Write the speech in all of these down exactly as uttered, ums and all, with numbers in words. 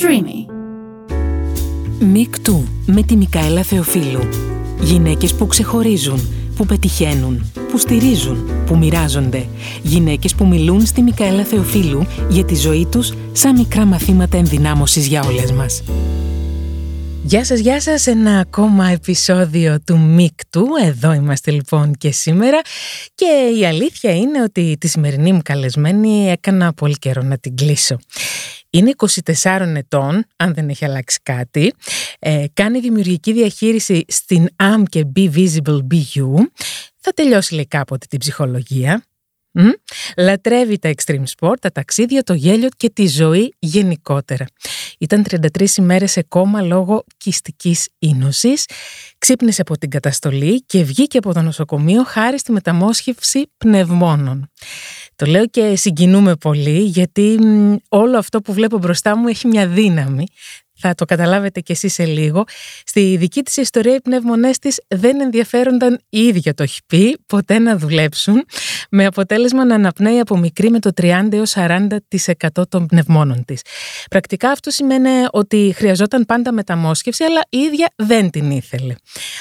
Streamy. Μικτού με τη Μικαέλα Θεοφίλου. Γυναίκες που ξεχωρίζουν, που πετυχαίνουν, που στηρίζουν, που μοιράζονται. Γυναίκες που μιλούν στη Μικαέλα Θεοφίλου για τη ζωή τους σαν μικρά μαθήματα ενδυνάμωσης για όλες μας. Γεια σας, γεια σας. Ένα ακόμα επεισόδιο του Μικτού. Εδώ είμαστε λοιπόν και σήμερα. Και η αλήθεια είναι ότι τη σημερινή μου καλεσμένη έκανα πολύ καιρό να την κλείσω. Είναι είκοσι τεσσάρων ετών, αν δεν έχει αλλάξει κάτι. Ε, κάνει δημιουργική διαχείριση στην Am και B Visible μπι γιου. Θα τελειώσει λέει κάποτε την ψυχολογία. Μ? Λατρεύει τα extreme sport, τα ταξίδια, το γέλιο και τη ζωή γενικότερα. Ήταν τριάντα τρεις ημέρες σε κόμμα λόγω κυστικής ίνωσης. Ξύπνησε από την καταστολή και βγήκε από το νοσοκομείο χάρη στη μεταμόσχευση πνευμόνων. Το λέω και συγκινούμε πολύ, γιατί όλο αυτό που βλέπω μπροστά μου έχει μια δύναμη. Θα το καταλάβετε κι εσείς σε λίγο. Στη δική της ιστορία οι πνευμονές της δεν ενδιαφέρονταν, η ίδια το έχει πει, ποτέ να δουλέψουν, με αποτέλεσμα να αναπνέει από μικρή με το τριάντα έως σαράντα τοις εκατό των πνευμόνων της. Πρακτικά αυτό σημαίνει ότι χρειαζόταν πάντα μεταμόσχευση, αλλά η ίδια δεν την ήθελε.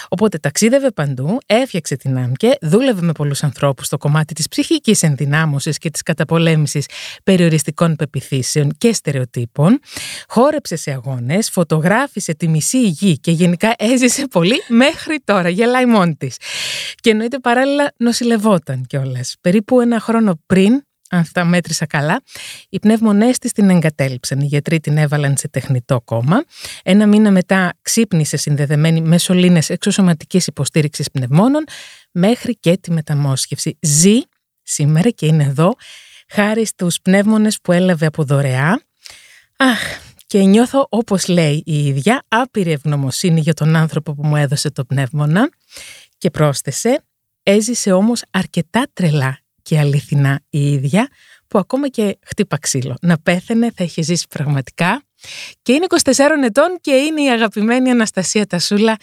Οπότε ταξίδευε παντού, έφτιαξε την Άμκε, δούλευε με πολλούς ανθρώπους στο κομμάτι της ψυχικής ενδυνάμωσης και της καταπολέμησης περιοριστικών πεποιθήσεων και στερεοτύπων, χόρεψε σε αγώνα. Φωτογράφησε τη μισή γη και γενικά έζησε πολύ μέχρι τώρα, γελάει μόνη της. Και εννοείται παράλληλα νοσηλευόταν κιόλας. Περίπου ένα χρόνο πριν, αν τα μέτρησα καλά, οι πνευμονές της την εγκατέλειψαν. Οι γιατροί την έβαλαν σε τεχνητό κόμμα. Ένα μήνα μετά ξύπνησε συνδεδεμένη με σωλήνες εξωσωματικής υποστήριξης πνευμόνων μέχρι και τη μεταμόσχευση. Ζει σήμερα και είναι εδώ, χάρη στους πνεύμονες που έλαβε από δωρεά. Αχ, και νιώθω, όπως λέει η ίδια, άπειρη ευγνωμοσύνη για τον άνθρωπο που μου έδωσε το πνεύμονα. Και πρόσθεσε, έζησε όμως αρκετά τρελά και αληθινά η ίδια, που ακόμα και χτύπα ξύλο. Να πέθαινε θα είχε ζήσει πραγματικά. Και είναι είκοσι τεσσάρων ετών και είναι η αγαπημένη Αναστασία Τασούλα.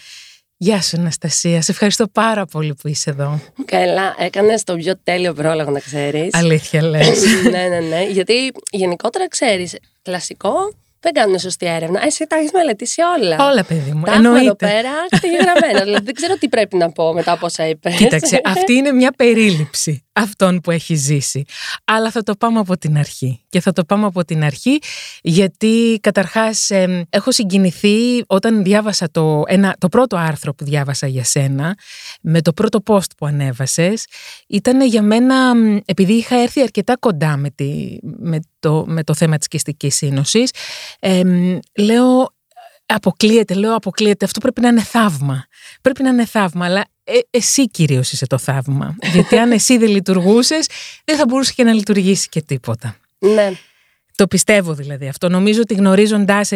Γεια σου Αναστασία, σε ευχαριστώ πάρα πολύ που είσαι εδώ. Καλά, έκανες το πιο τέλειο πρόλογο να ξέρεις. Αλήθεια λες. ναι, ναι, ναι, γιατί γενικότερα ξέρεις, κλασικό. Δεν κάνουν σωστή έρευνα. Εσύ τα έχεις μελετήσει όλα. Όλα, παιδί μου. Τα έχουμε εδώ πέρα καταγεγραμμένα. Δηλαδή, δεν ξέρω τι πρέπει να πω μετά από όσα είπες. Κοίταξε, αυτή είναι μια περίληψη αυτών που έχει ζήσει. Αλλά θα το πάμε από την αρχή. Και θα το πάμε από την αρχή, γιατί καταρχάς ε, έχω συγκινηθεί όταν διάβασα το, ένα, το πρώτο άρθρο που διάβασα για σένα, με το πρώτο post που ανέβασες. Ήταν για μένα, επειδή είχα έρθει αρκετά κοντά με, τη, με, το, με το θέμα της κυστικής ίνωσης, Ε, λέω αποκλείεται, λέω αποκλείεται, αυτό πρέπει να είναι θαύμα. Πρέπει να είναι θαύμα, αλλά ε, εσύ κυρίως είσαι το θαύμα. Γιατί αν εσύ δεν λειτουργούσες, δεν θα μπορούσε και να λειτουργήσει και τίποτα. Ναι. Το πιστεύω δηλαδή αυτό. Νομίζω ότι γνωρίζοντάς,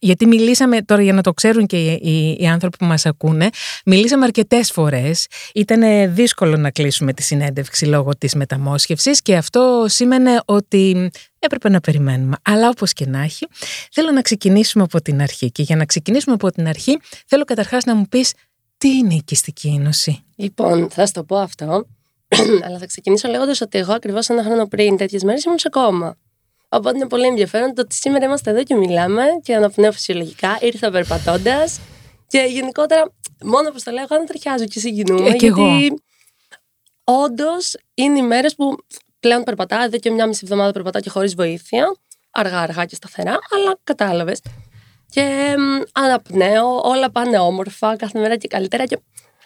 γιατί μιλήσαμε τώρα για να το ξέρουν και οι, οι, οι άνθρωποι που μας ακούνε, μιλήσαμε αρκετές φορές. Ήταν δύσκολο να κλείσουμε τη συνέντευξη λόγω της μεταμόσχευσης και αυτό σήμαινε ότι έπρεπε να περιμένουμε. Αλλά όπως και να έχει, θέλω να ξεκινήσουμε από την αρχή. Και για να ξεκινήσουμε από την αρχή, θέλω καταρχάς να μου πεις τι είναι η κυστική ίνωση. Λοιπόν, θα σου το πω αυτό, αλλά θα ξεκινήσω λέγοντας ότι εγώ ακριβώς ένα χρόνο πριν τέτοιες μέρες ήμουν σε κόμμα. Οπότε είναι πολύ ενδιαφέρον το ότι σήμερα είμαστε εδώ και μιλάμε και αναπνέω φυσιολογικά, ήρθα περπατώντας και γενικότερα μόνο που το λέω εγώ ανατριχιάζω και συγκινούμε, ε, γιατί όντως είναι οι μέρες που πλέον περπατάω, εδώ και μια μισή εβδομάδα περπατάω και χωρίς βοήθεια, αργά αργά και σταθερά, αλλά κατάλαβες. Και αναπνέω, όλα πάνε όμορφα, κάθε μέρα και καλύτερα και...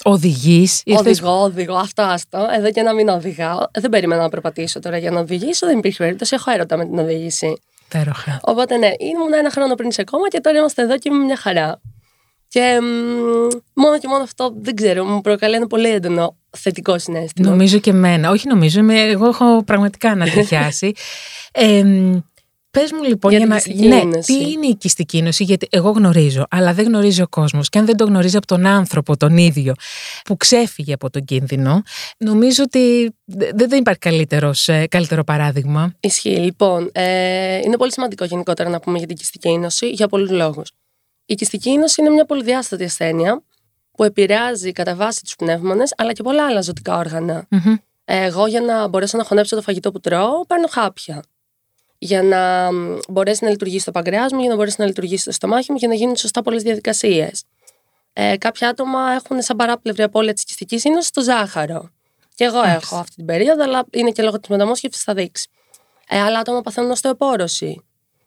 Οδηγείς. Ήρθες... Οδηγώ, οδηγώ, αυτό άστο. Εδώ και να μην οδηγάω. Δεν περίμενα να περπατήσω τώρα για να οδηγήσω. Δεν υπήρχε περίπτωση. Έχω έρωτα με την οδήγηση. Τέροχα. Οπότε ναι, ήμουν ένα χρόνο πριν σε κόμμα και τώρα είμαστε εδώ και είμαι μια χαρά. Και μ, μόνο και μόνο αυτό δεν ξέρω. Μου προκαλεί ένα πολύ έντονο θετικό συναίσθημα. Νομίζω και εμένα. Όχι, νομίζω. Είμαι, εγώ έχω πραγματικά ανατριχιάσει. ε, Πες μου λοιπόν για, για να... ναι, τι είναι η κυστική ίνωση, γιατί εγώ γνωρίζω, αλλά δεν γνωρίζει ο κόσμος. Και αν δεν το γνωρίζει από τον άνθρωπο τον ίδιο που ξέφυγε από τον κίνδυνο, νομίζω ότι δεν, δεν υπάρχει καλύτερος, καλύτερο παράδειγμα. Ισχύει. Λοιπόν, ε, είναι πολύ σημαντικό γενικότερα να πούμε για την κυστική ίνωση για πολλούς λόγους. Η κυστική ίνωση είναι μια πολυδιάστατη ασθένεια που επηρεάζει κατά βάση τους πνεύμονες αλλά και πολλά άλλα ζωτικά όργανα. Mm-hmm. Εγώ για να μπορέσω να χωνέψω το φαγητό που τρώω, παίρνω χάπια. για να μπορέσει να λειτουργήσει στο παγκρεάς μου, για να μπορέσει να λειτουργήσει στο στομάχι μου και να γίνουν σωστά πολλές διαδικασίες. Ε, κάποια άτομα έχουν σαν παράπλευρη απώλεια της κυστικής ίνωσης το ζάχαρο. Και εγώ Άξ. έχω αυτή την περίοδο, αλλά είναι και λόγω της μεταμόσχευσης, θα δείξει. Ε, άλλα άτομα παθαίνουν οστεοπόρωση.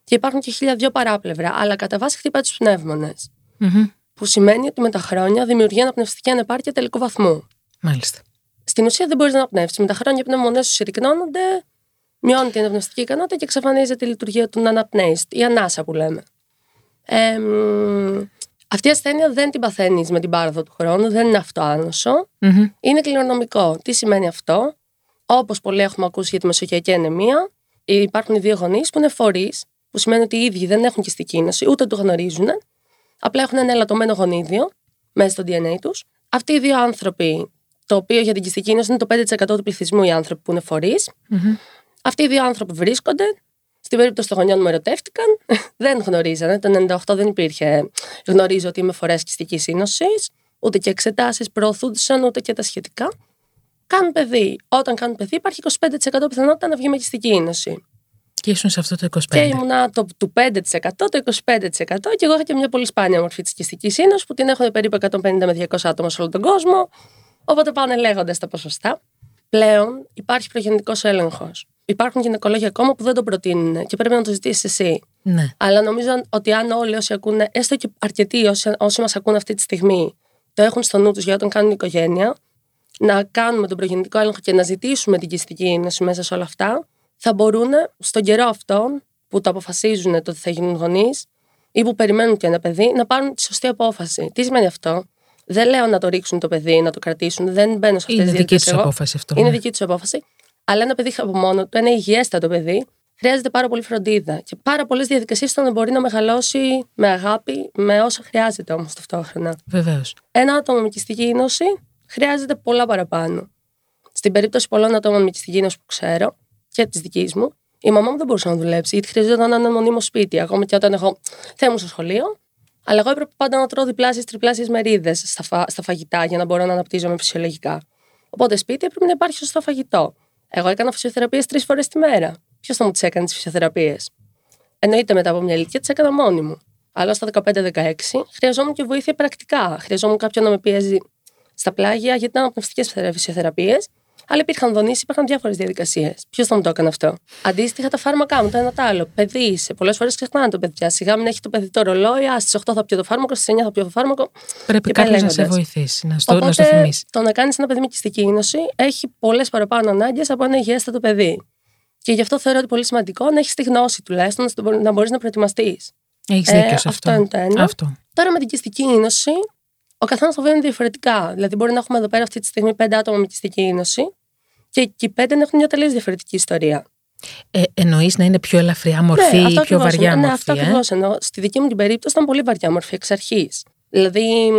Και υπάρχουν και χίλια δύο παράπλευρα, αλλά κατά βάση χτυπάει τους πνεύμονες. Mm-hmm. Που σημαίνει ότι με τα χρόνια δημιουργεί αναπνευστική ανεπάρκεια τελικού βαθμού. Μάλιστα. Στην ουσία δεν μπορείς να αναπνεύσεις. Με τα χρόνια οι πνεύμονές σου συρρυκνώνονται, μειώνει την αναπνευστική ικανότητα και εξαφανίζεται η λειτουργία του να αναπνέεις, η ανάσα που λέμε. Ε, αυτή η ασθένεια δεν την παθαίνεις με την πάροδο του χρόνου, δεν είναι αυτοάνωσο. Mm-hmm. Είναι κληρονομικό. Τι σημαίνει αυτό? Όπως πολλοί έχουμε ακούσει για τη μεσογειακή ανεμία, υπάρχουν οι δύο γονείς που είναι φορείς, που σημαίνει ότι οι ίδιοι δεν έχουν κυστική ίνωση, ούτε το γνωρίζουν. Απλά έχουν ένα ελαττωμένο γονίδιο μέσα στο ντι εν έι τους. Αυτοί οι δύο άνθρωποι, το οποίο για την κυστική ίνωση είναι το πέντε τοις εκατό του πληθυσμού, οι άνθρωποι που είναι φορείς. Mm-hmm. Αυτοί οι δύο άνθρωποι βρίσκονται. Στην περίπτωση των γονιών μου ερωτεύτηκαν. Δεν γνωρίζανε. Το ενενήντα οκτώ δεν υπήρχε. Γνωρίζω ότι είμαι φορέας κυστικής ίνωσης. Ούτε και εξετάσεις προωθούνταν, ούτε και τα σχετικά. Κάνουν παιδί. Όταν κάνουν παιδί, υπάρχει είκοσι πέντε τοις εκατό πιθανότητα να βγει με κυστική ίνωση. Και ήσουν σε αυτό το είκοσι πέντε τοις εκατό. Και ήμουνα το, του πέντε τοις εκατό, το είκοσι πέντε τοις εκατο και εγώ είχα και μια πολύ σπάνια μορφή της κυστικής ίνωσης που την έχουν περίπου εκατόν πενήντα με διακόσια άτομα σε όλο τον κόσμο. Οπότε πάνε λέγοντας τα ποσοστά. Πλέον υπάρχει προγεννητικός έλεγχος. Υπάρχουν γυναικολόγοι ακόμα που δεν τον προτείνουν και πρέπει να το ζητήσεις εσύ. Ναι. Αλλά νομίζω ότι αν όλοι όσοι ακούνε, έστω και αρκετοί όσοι, όσοι μας ακούν αυτή τη στιγμή, το έχουν στο νου τους για όταν κάνουν οικογένεια, να κάνουμε τον προγεννητικό έλεγχο και να ζητήσουμε την κυστική ίνωση μέσα σε όλα αυτά, θα μπορούν στον καιρό αυτόν που το αποφασίζουν το ότι θα γίνουν γονείς ή που περιμένουν και ένα παιδί, να πάρουν τη σωστή απόφαση. Τι σημαίνει αυτό? Δεν λέω να το ρίξουν το παιδί, να το κρατήσουν, δεν μπαίνω σε αυτές τις διαδικασίες. Είναι δική τους απόφαση αυτό. Είναι ναι. δική τους απόφαση. Αλλά ένα παιδί από μόνο του, ένα υγιέστατο παιδί, χρειάζεται πάρα πολύ φροντίδα και πάρα πολλές διαδικασίες ώστε να μπορεί να μεγαλώσει με αγάπη, με όσα χρειάζεται όμως ταυτόχρονα. Βεβαίως. Ένα άτομο με κυστική ίνωση χρειάζεται πολλά παραπάνω. Στην περίπτωση πολλών ατόμων με κυστική ίνωση που ξέρω και τη δική μου, η μαμά μου δεν μπορούσε να δουλέψει, γιατί χρειαζόταν ένα μονίμο σπίτι. Ακόμα και όταν εγώ θέλω στο σχολείο, αλλά εγώ έπρεπε πάντα να τρώω διπλάσιες, τριπλάσιες μερίδες στα, φα... στα φαγητά για να μπορώ να αναπτύσσομαι φυσιολογικά. Οπότε σπίτι έπρεπε να υπάρχει σωστό φαγητό. Εγώ έκανα φυσιοθεραπείες τρεις φορές τη μέρα. Ποιος θα μου τις έκανε τις φυσιοθεραπείες? Εννοείται μετά από μια ηλικία τις έκανα μόνη μου. Αλλά στα δεκαπέντε δεκαέξι χρειαζόμουν και βοήθεια πρακτικά. Χρειαζόμουν κάποιον να με πιέζει στα πλάγια, γιατί ήταν αναπνευστικές φυσιοθεραπείες. Αλλά υπήρχαν δονήσεις, υπήρχαν διάφορες διαδικασίες. Ποιος θα μου το έκανε αυτό? Αντίστοιχα τα φάρμακά μου, το ένα το άλλο. Παιδί είσαι. Πολλές φορές ξεχνάνε το παιδιά. Σιγά μην έχει το παιδί το ρολόι. Α, στις οκτώ θα πιω το φάρμακο, στις εννιά θα πιω το φάρμακο. Πρέπει κάποιος να σε βοηθήσει, να στο, να στο θυμίσει. Το να κάνεις ένα παιδί με κυστική ίνωση έχει πολλές παραπάνω ανάγκες από ένα υγιέστατο παιδί. Και γι' αυτό θεωρώ ότι πολύ σημαντικό να έχεις τη γνώση τουλάχιστον, να μπορείς να προετοιμαστείς. Έχεις δίκιο ε, σε αυτό. Αυτό είναι το ένα. Αυτό. Τώρα με την κυστική ίνωση, ο καθένας το βλέπει διαφορετικά. Δηλαδή, μπορεί να έχουμε εδώ πέρα αυτή τη στιγμή πέντε άτομα με κυστική ίνωση. Και οι πέντε έχουν μια τελείως διαφορετική ιστορία. Ε, εννοείς να είναι πιο ελαφριά μορφή ναι, ή πιο ακριβώς, βαριά ναι, μορφή? Ναι, αυτό ακριβώς ε? εννοώ. Στη δική μου την περίπτωση ήταν πολύ βαριά μορφή εξ αρχής. Δηλαδή,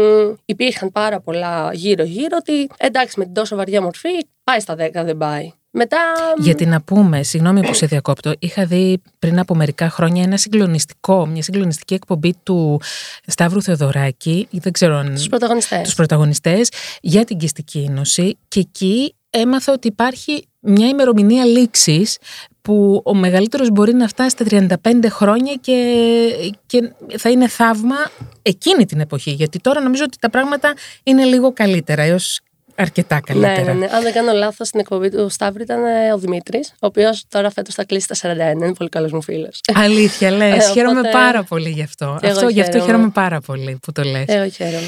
υπήρχαν πάρα πολλά γύρω-γύρω ότι εντάξει, με την τόσο βαριά μορφή πάει στα δέκα, δεν πάει. Μετά... Γιατί να πούμε, συγγνώμη που σε διακόπτω, είχα δει πριν από μερικά χρόνια ένα συγκλονιστικό, μια συγκλονιστική εκπομπή του Σταύρου Θεοδωράκη, δεν ξέρω αν... Τους πρωταγωνιστές. Τους πρωταγωνιστές, για την κυστική ίνωση και εκεί. Έμαθα ότι υπάρχει μια ημερομηνία λήξης που ο μεγαλύτερος μπορεί να φτάσει στα τριάντα πέντε χρόνια και, και θα είναι θαύμα εκείνη την εποχή. Γιατί τώρα νομίζω ότι τα πράγματα είναι λίγο καλύτερα, έως αρκετά καλύτερα. Ναι, ναι. Αν δεν κάνω λάθος, στην εκπομπή του Σταύρου ήταν ο Δημήτρης, ο οποίος τώρα φέτος θα κλείσει τα σαράντα ένα. Είναι πολύ καλός μου φίλος. Αλήθεια, λες. Ε, οπότε... Χαίρομαι πάρα πολύ γι' αυτό. αυτό γι' αυτό χαίρομαι πάρα πολύ που το λες. Εγώ χαίρομαι.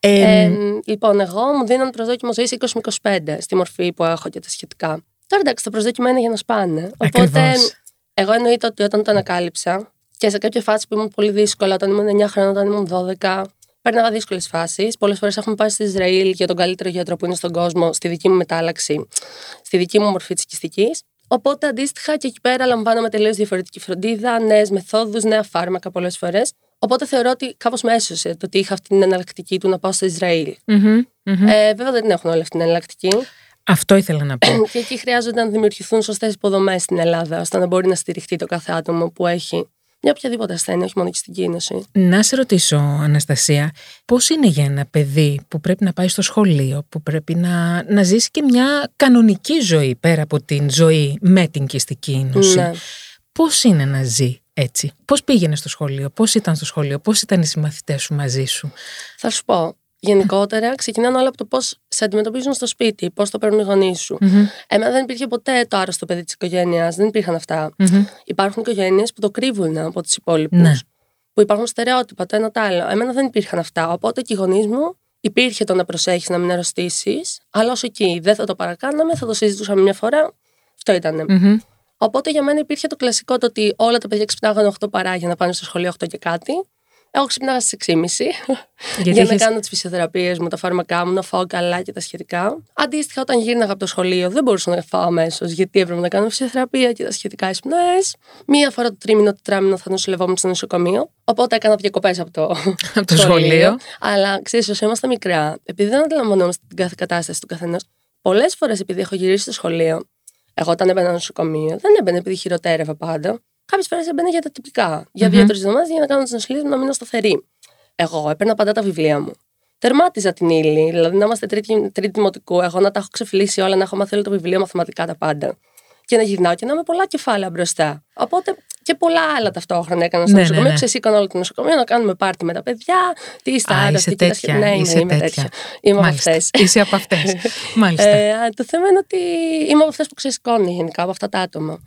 Ε, ε, λοιπόν, εγώ μου δίνω προσδόκιμο ζωής είκοσι με είκοσι πέντε στη μορφή που έχω και τα σχετικά. Τώρα εντάξει, τα προσδόκιμα είναι για να σπάνε. Ακριβώς. Οπότε, εγώ εννοείται ότι όταν το ανακάλυψα και σε κάποια φάση που ήμουν πολύ δύσκολα, όταν ήμουν εννιά χρόνια, όταν ήμουν δώδεκα. Περνάγα δύσκολες φάσεις. Πολλές φορές έχουμε πάει στο Ισραήλ για τον καλύτερο γιατρό που είναι στον κόσμο, στη δική μου μετάλλαξη, στη δική μου μορφή της κυστικής. Οπότε αντίστοιχα και εκεί πέρα λαμβάνομαι τελείως διαφορετική φροντίδα, νέες μεθόδους, νέα φάρμακα πολλές φορές. Οπότε θεωρώ ότι κάπως με έσωσε το ότι είχα αυτή την εναλλακτική του να πάω στο Ισραήλ. Mm-hmm, mm-hmm. Ε, βέβαια δεν την έχουν όλη αυτή την εναλλακτική. Αυτό ήθελα να πω. Και εκεί χρειάζονται να δημιουργηθούν σωστές υποδομές στην Ελλάδα, ώστε να μπορεί να στηριχτεί το κάθε άτομο που έχει μια οποιαδήποτε ασθένεια, όχι μόνο και στην κίνηση. Να σε ρωτήσω, Αναστασία, πώς είναι για ένα παιδί που πρέπει να πάει στο σχολείο, που πρέπει να, να ζήσει και μια κανονική ζωή πέρα από την ζωή με την κυστική ίνωση. Ναι. πώς είναι να ζει έτσι, πώς πήγαινε στο σχολείο, πώς ήταν στο σχολείο, πώς ήταν οι συμμαθητές σου μαζί σου. Θα σου πω. Γενικότερα, ξεκινάνε όλα από το πώς σε αντιμετωπίζουν στο σπίτι, πώς το παίρνουν οι γονείς σου. Mm-hmm. Εμένα δεν υπήρχε ποτέ το άρρωστο παιδί της οικογένειας, δεν υπήρχαν αυτά. Mm-hmm. Υπάρχουν οικογένειες που το κρύβουν από τους υπόλοιπους. Ναι. Που υπάρχουν στερεότυπα, το ένα το άλλο. Εμένα δεν υπήρχαν αυτά. Οπότε και οι γονείς μου υπήρχε το να προσέχεις να μην αρρωστήσεις, αλλά όσο εκεί δεν θα το παρακάναμε, θα το συζητούσαμε μια φορά. Αυτό ήταν. Mm-hmm. Οπότε για μένα υπήρχε το κλασικό το ότι όλα τα παιδιά ξυπνάγανε οκτώ παρά για να πάνε στο σχολείο οκτώ και κάτι. Εγώ ξυπνάγα στις έξι και μισή για είχες... να κάνω τις φυσιοθεραπείες μου, τα φάρμακά μου, να φάω καλά και τα σχετικά. Αντίστοιχα, όταν γύρναγα από το σχολείο, δεν μπορούσα να φάω αμέσως, γιατί έπρεπε να κάνω φυσιοθεραπεία και τα σχετικά εισπνοές. Μία φορά το τρίμηνο, το τράμηνο θα νοσηλευόμουν στο νοσοκομείο. Οπότε έκανα διακοπές από το, από το σχολείο. Αλλά ξέρεις, όσο ήμασταν μικρά, επειδή δεν αντιλαμβανόμαστε την κάθε κατάσταση του καθενός, πολλές φορές επειδή έχω γυρίσει στο σχολείο, εγώ όταν έμπαινα νοσοκομείο, δεν έμπαινα επειδή χειροτέρευα πάντα. Κάποιες φορές έμπαινα για τα τυπικά, για mm-hmm. δύο-τρεις εβδομάδες για να κάνω τις νοσηλίες μου να μείνω σταθερή. Εγώ έπαιρνα πάντα τα βιβλία μου. Τερμάτιζα την ύλη, δηλαδή να είμαστε τρίτη, τρίτη δημοτικού, εγώ να τα έχω ξεφυλίσει όλα, να έχω μάθει το βιβλίο, μαθηματικά τα πάντα. Και να γυρνάω και να είμαι πολλά κεφάλαια μπροστά. Οπότε και πολλά άλλα ταυτόχρονα έκανα στο ναι, νοσοκομείο. Ναι, ναι. Ξεσήκανα όλο το νοσοκομείο να κάνουμε πάρτι με τα παιδιά. Τι είστε άρρωστοι, τι είστε. Ναι, είσαι είμαι τέτοια. Είμαι από αυτές. Είσαι από αυτές. Μάλιστα. Ε, το θέμα είναι ότι είμαι από αυτές που ξεσηκώνει γενικά από αυτά τα άτομα.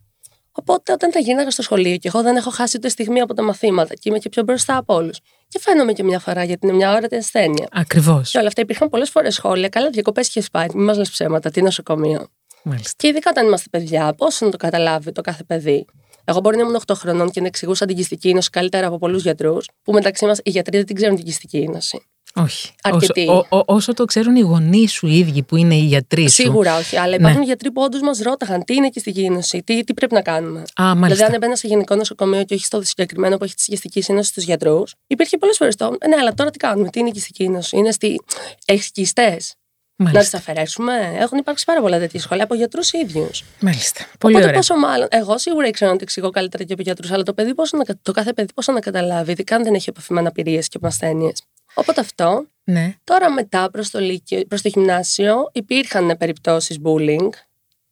Οπότε όταν θα γίναγα στο σχολείο και εγώ δεν έχω χάσει ούτε στιγμή από τα μαθήματα και είμαι και πιο μπροστά από όλους. Και φαίνομαι και μια φορά γιατί είναι μια ώρα την ασθένεια. Ακριβώς. Και όλα αυτά υπήρχαν πολλές φορές σχόλια. Καλά, διακοπές είχες πάει. Μην μας λες ψέματα, τι νοσοκομείο. Μάλιστα. Και ειδικά όταν είμαστε παιδιά, πώς να το καταλάβει το κάθε παιδί. Εγώ μπορεί να ήμουν οκτώ χρονών και να εξηγούσα την κυστική ίνωση καλύτερα από πολλούς γιατρούς, που μεταξύ μας οι γιατροί δεν την ξέρουν την κυστική ίνωση. Όχι. Αρκετοί. Όσο, ό, ό, όσο το ξέρουν οι γονείς σου οι ίδιοι που είναι οι γιατροί σου. Σίγουρα όχι. Αλλά υπάρχουν ναι. γιατροί που όντως μας ρώταγαν τι είναι κυστική ίνωση, τι, τι πρέπει να κάνουμε. Α, δηλαδή, αν έμπαινα σε γενικό νοσοκομείο και όχι στο συγκεκριμένο που έχει τη κυστική ίνωση στους γιατρούς, υπήρχε πολλές φορές το. Ναι, αλλά τώρα τι κάνουμε, τι είναι κυστική ίνωση, είναι στη... έχει κυστές. Μάλιστα. Να τις αφαιρέσουμε. Έχουν υπάρξει πάρα πολλά τέτοια σχόλια από γιατρούς ίδιους. Μάλιστα. Πολύ Οπότε, ωραία. Πόσο μάλλον. Εγώ σίγουρα ήξερα να το εξηγώ καλύτερα και από γιατρούς, αλλά το, παιδί να... το κάθε παιδί πώς να καταλάβει, ειδικά αν δεν έχει επαφή με αναπηρίες και ασθένειες. Οπότε αυτό. Ναι. Τώρα μετά προς το, λύκειο, προς το γυμνάσιο υπήρχαν περιπτώσεις bullying.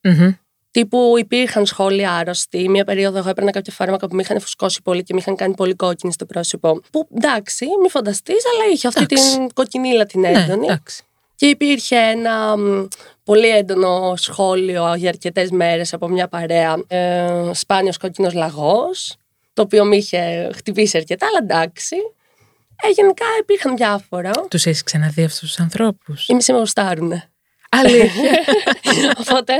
Mm-hmm. Τύπου υπήρχαν σχόλια άρρωστοι. Μία περίοδο εγώ έπαιρνα κάποια φάρμακα που με είχαν φουσκώσει πολύ και με είχαν κάνει πολύ κόκκινη στο πρόσωπο. Που εντάξει, μη φανταστείς, αλλά είχε αυτή εντάξει. την κοκκινίλα την έντονη. Ναι, και υπήρχε ένα πολύ έντονο σχόλιο για αρκετές μέρες από μια παρέα. Ε, σπάνιος κόκκινος λαγός, το οποίο με είχε χτυπήσει αρκετά, αλλά εντάξει. Ε, γενικά υπήρχαν διάφορα. Τους έχεις ξαναδεί αυτούς τους ανθρώπους? Οι μισοί με γουστάρουνε. Αλήθεια. Οπότε